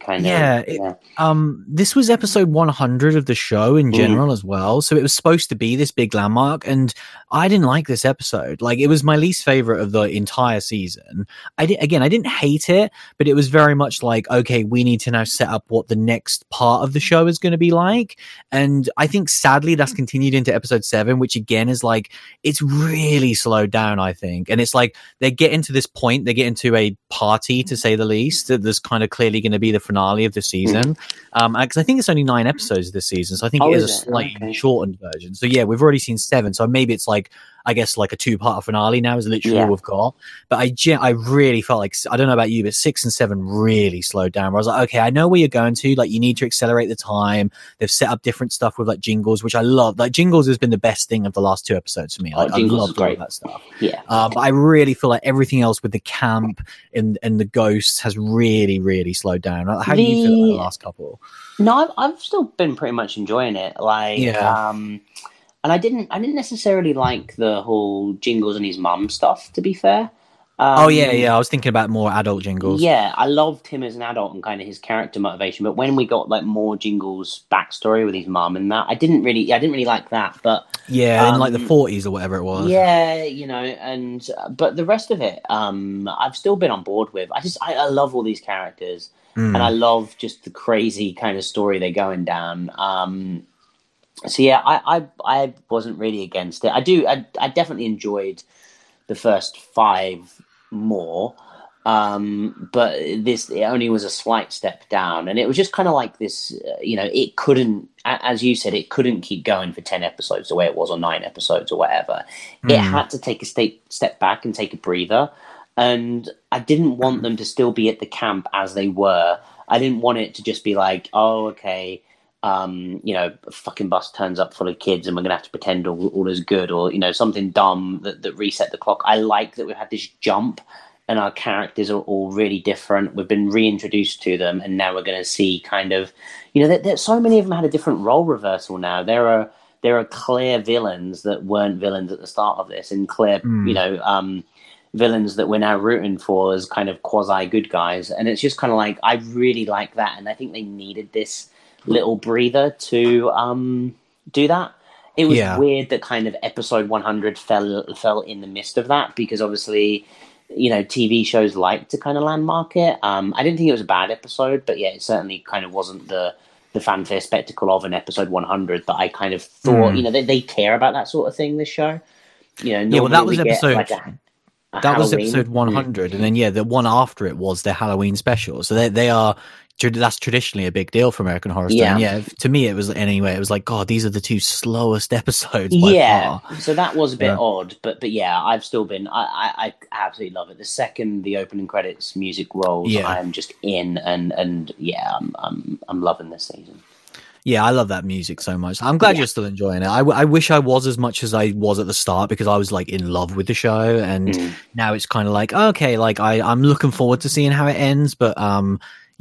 This was episode 100 of the show in general as well, so it was supposed to be this big landmark, and I didn't like this episode. Like, it was my least favorite of the entire season. I didn't hate it. hit, but it was very much like, okay, we need to now set up what the next part of the show is going to be like. And I think sadly that's continued into episode 7, which again is like, it's really slowed down, I think. And it's like they get into this point, they get into a party, to say the least, that there's kind of clearly going to be the finale of the season. Because I think it's only 9 episodes this season, so I think it is a slightly shortened version. So yeah, we've already seen 7, so maybe it's like, I guess, like a 2-part finale now is literally all we've got. But I really felt like, I don't know about you, but 6 and 7 really slowed down. Where I was like, okay, I know where you're going to. Like, you need to accelerate the time. They've set up different stuff with like Jingles, which I love. Like, Jingles has been the best thing of the last 2 episodes for me. Like, I love all that stuff. Yeah, but I really feel like everything else with the camp and the ghosts has really, really slowed down. How do you feel about the last couple? No, I've still been pretty much enjoying it. Like, and I didn't necessarily like the whole Jingles and his mum stuff, to be fair. I was thinking about more adult Jingles. Yeah, I loved him as an adult and kind of his character motivation. But when we got like more Jingles' backstory with his mum and that, I didn't really like that. But in like the 40s or whatever it was. Yeah, you know, but the rest of it, I've still been on board with. I love all these characters, and I love just the crazy kind of story they're going down. So yeah, I wasn't really against it. I definitely enjoyed the first 5 more, but it only was a slight step down, and it was just kind of like this. You know, it couldn't, as you said, it couldn't keep going for 10 episodes the way it was, or 9 episodes or whatever. Mm. It had to take a step back and take a breather. And I didn't want them to still be at the camp as they were. I didn't want it to just be like, oh, okay, you know, a fucking bus turns up full of kids and we're going to have to pretend all is good, or, you know, something dumb that reset the clock. I like that we've had this jump and our characters are all really different. We've been reintroduced to them, and now we're going to see kind of, you know, that so many of them had a different role reversal now. There are clear villains that weren't villains at the start of this, and clear, you know, villains that we're now rooting for as kind of quasi good guys. And it's just kind of like, I really like that. And I think they needed this little breather to do that. It was weird that kind of episode 100 fell in the midst of that, because obviously, you know, TV shows like to kind of landmark it. I didn't think it was a bad episode, but yeah, it certainly kind of wasn't the fanfare spectacle of an episode 100 that I kind of thought, you know, they care about that sort of thing, this show. You know, well, that was episode... was episode 100, and then the one after it was their Halloween special. So they are... That's traditionally a big deal for American Horror Story. Yeah, to me, it was like, God, these are the 2 slowest episodes by far. So that was a bit odd, but yeah, I've still been, I absolutely love it. The second the opening credits music rolls, I'm just in, and yeah, I'm loving this season. Yeah, I love that music so much. I'm glad you're still enjoying it. I wish I was as much as I was at the start, because I was like in love with the show, and now it's kind of like, okay, like I'm looking forward to seeing how it ends, but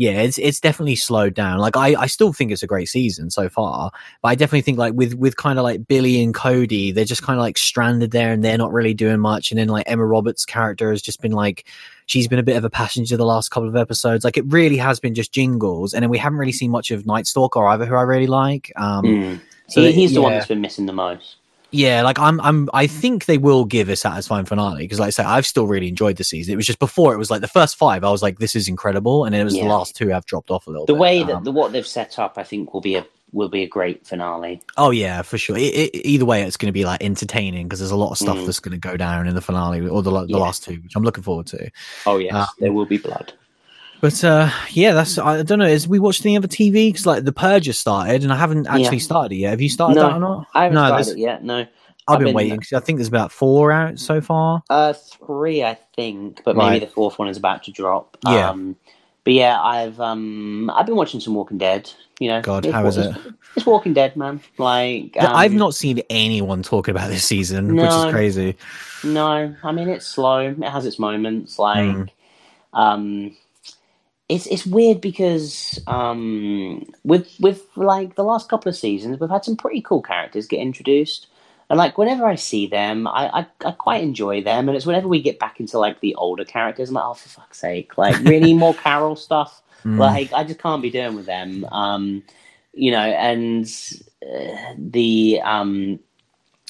yeah, it's definitely slowed down. Like I still think it's a great season so far, but I definitely think like with kind of like Billy and Cody, they're just kind of like stranded there and they're not really doing much. And then like Emma Roberts' character has just been like, she's been a bit of a passenger the last couple of episodes. Like it really has been just Jingles, and then we haven't really seen much of Night Stalker either, who I really like. So he's the one that's been missing the most. Yeah, like I think they will give a satisfying finale, because like I say, I've still really enjoyed the season. It was just before, it was like the first 5 I was like, this is incredible, and then it was the last 2 I've dropped off a little bit. The way that what they've set up, I think will be a great finale. Oh yeah, for sure. Either way, it's going to be like entertaining, because there's a lot of stuff that's going to go down in the finale, or the last 2, which I'm looking forward to. Oh yes, there will be blood. But yeah, that's, I don't know. Is we watched any other TV? Because like The Purge has started, and I haven't actually started it yet. Have you started that or not? I haven't started it yet. No, I've been waiting. I think there's about 4 out so far. 3, I think, but maybe the 4th one is about to drop. Yeah. But yeah, I've been watching some Walking Dead. You know, God, how is it? It's Walking Dead, man. Like I've not seen anyone talking about this season, which is crazy. No, I mean, it's slow. It has its moments. Like It's weird, because with like the last couple of seasons, we've had some pretty cool characters get introduced, and like whenever I see them, I quite enjoy them. And it's whenever we get back into like the older characters, I'm like, oh, for fuck's sake, like really more Carol stuff. Like I just can't be doing with them, you know. And the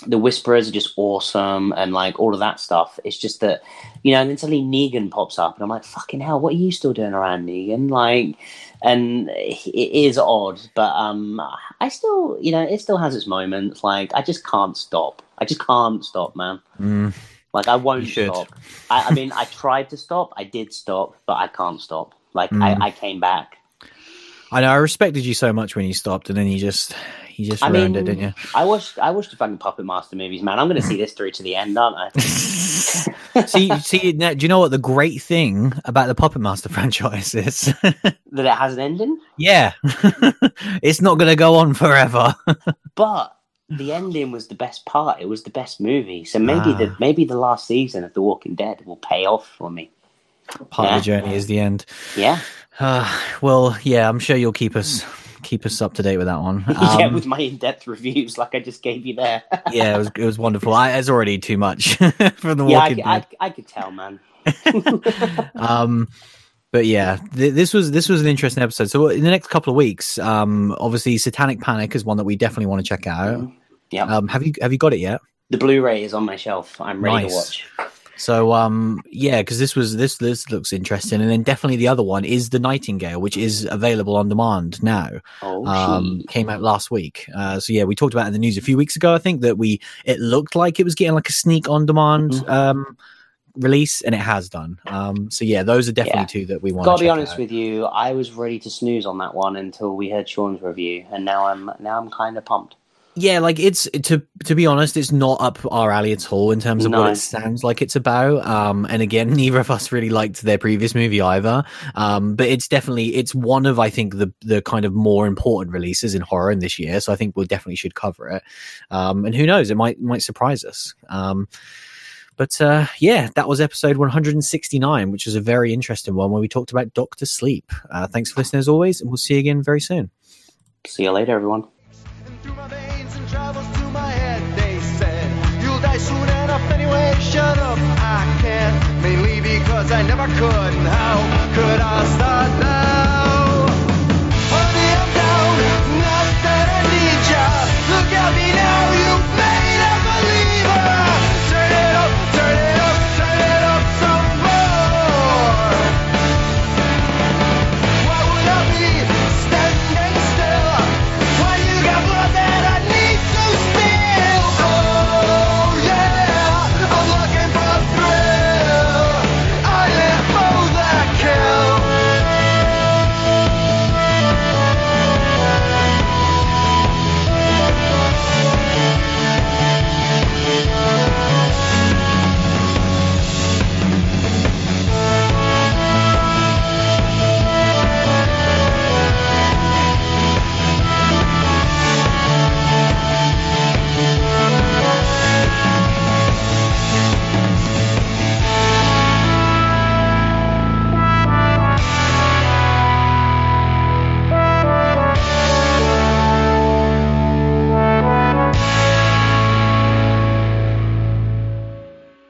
the Whisperers are just awesome and like all of that stuff. It's just that, you know, and then suddenly Negan pops up and I'm like, fucking hell, what are you still doing around, Negan? Like, and it is odd, but I still, you know, it still has its moments. Like, I just can't stop. I just can't stop, man. Like, I won't stop. I mean, I tried to stop. I did stop, but I can't stop. Like, I came back. I know. I respected you so much when you stopped, and then you just ruined it, didn't you? I watched the fucking Puppet Master movies, man. I'm going to see this through to the end, aren't I? see. Now, do you know what the great thing about the Puppet Master franchise is? That it has an ending. Yeah, it's not going to go on forever. But the ending was the best part. It was the best movie. So maybe the last season of The Walking Dead will pay off for me. Part of the journey is the end. Yeah. Well, yeah, I'm sure you'll keep us up to date with that one. Yeah, with my in-depth reviews, like I just gave you there. Yeah, it was wonderful. It's already too much from the Walking Dead. I could tell, man. But yeah, this was an interesting episode. So in the next couple of weeks, obviously Satanic Panic is one that we definitely want to check out. Yeah. Have you got it yet? The Blu-ray is on my shelf. I'm ready to watch. So yeah, because this looks interesting, and then definitely the other one is The Nightingale, which is available on demand now. Came out last week. So yeah, we talked about it in the news a few weeks ago. I think that it looked like it was getting like a sneak on demand release, and it has done. So yeah, those are definitely two that we want. Gotta be honest with you, I was ready to snooze on that one until we heard Sean's review, and now I'm kind of pumped. Yeah, like it's to be honest, it's not up our alley at all in terms of what it sounds like it's about. And again, neither of us really liked their previous movie either. But it's one of, I think, the kind of more important releases in horror in this year. So I think we definitely should cover it. And who knows, it might surprise us. But yeah, that was episode 169, which was a very interesting one where we talked about Doctor Sleep. Thanks for listening as always, and we'll see you again very soon. See you later, everyone. Soon enough anyway, shut up, I can't, mainly because I never could, and how could I start now?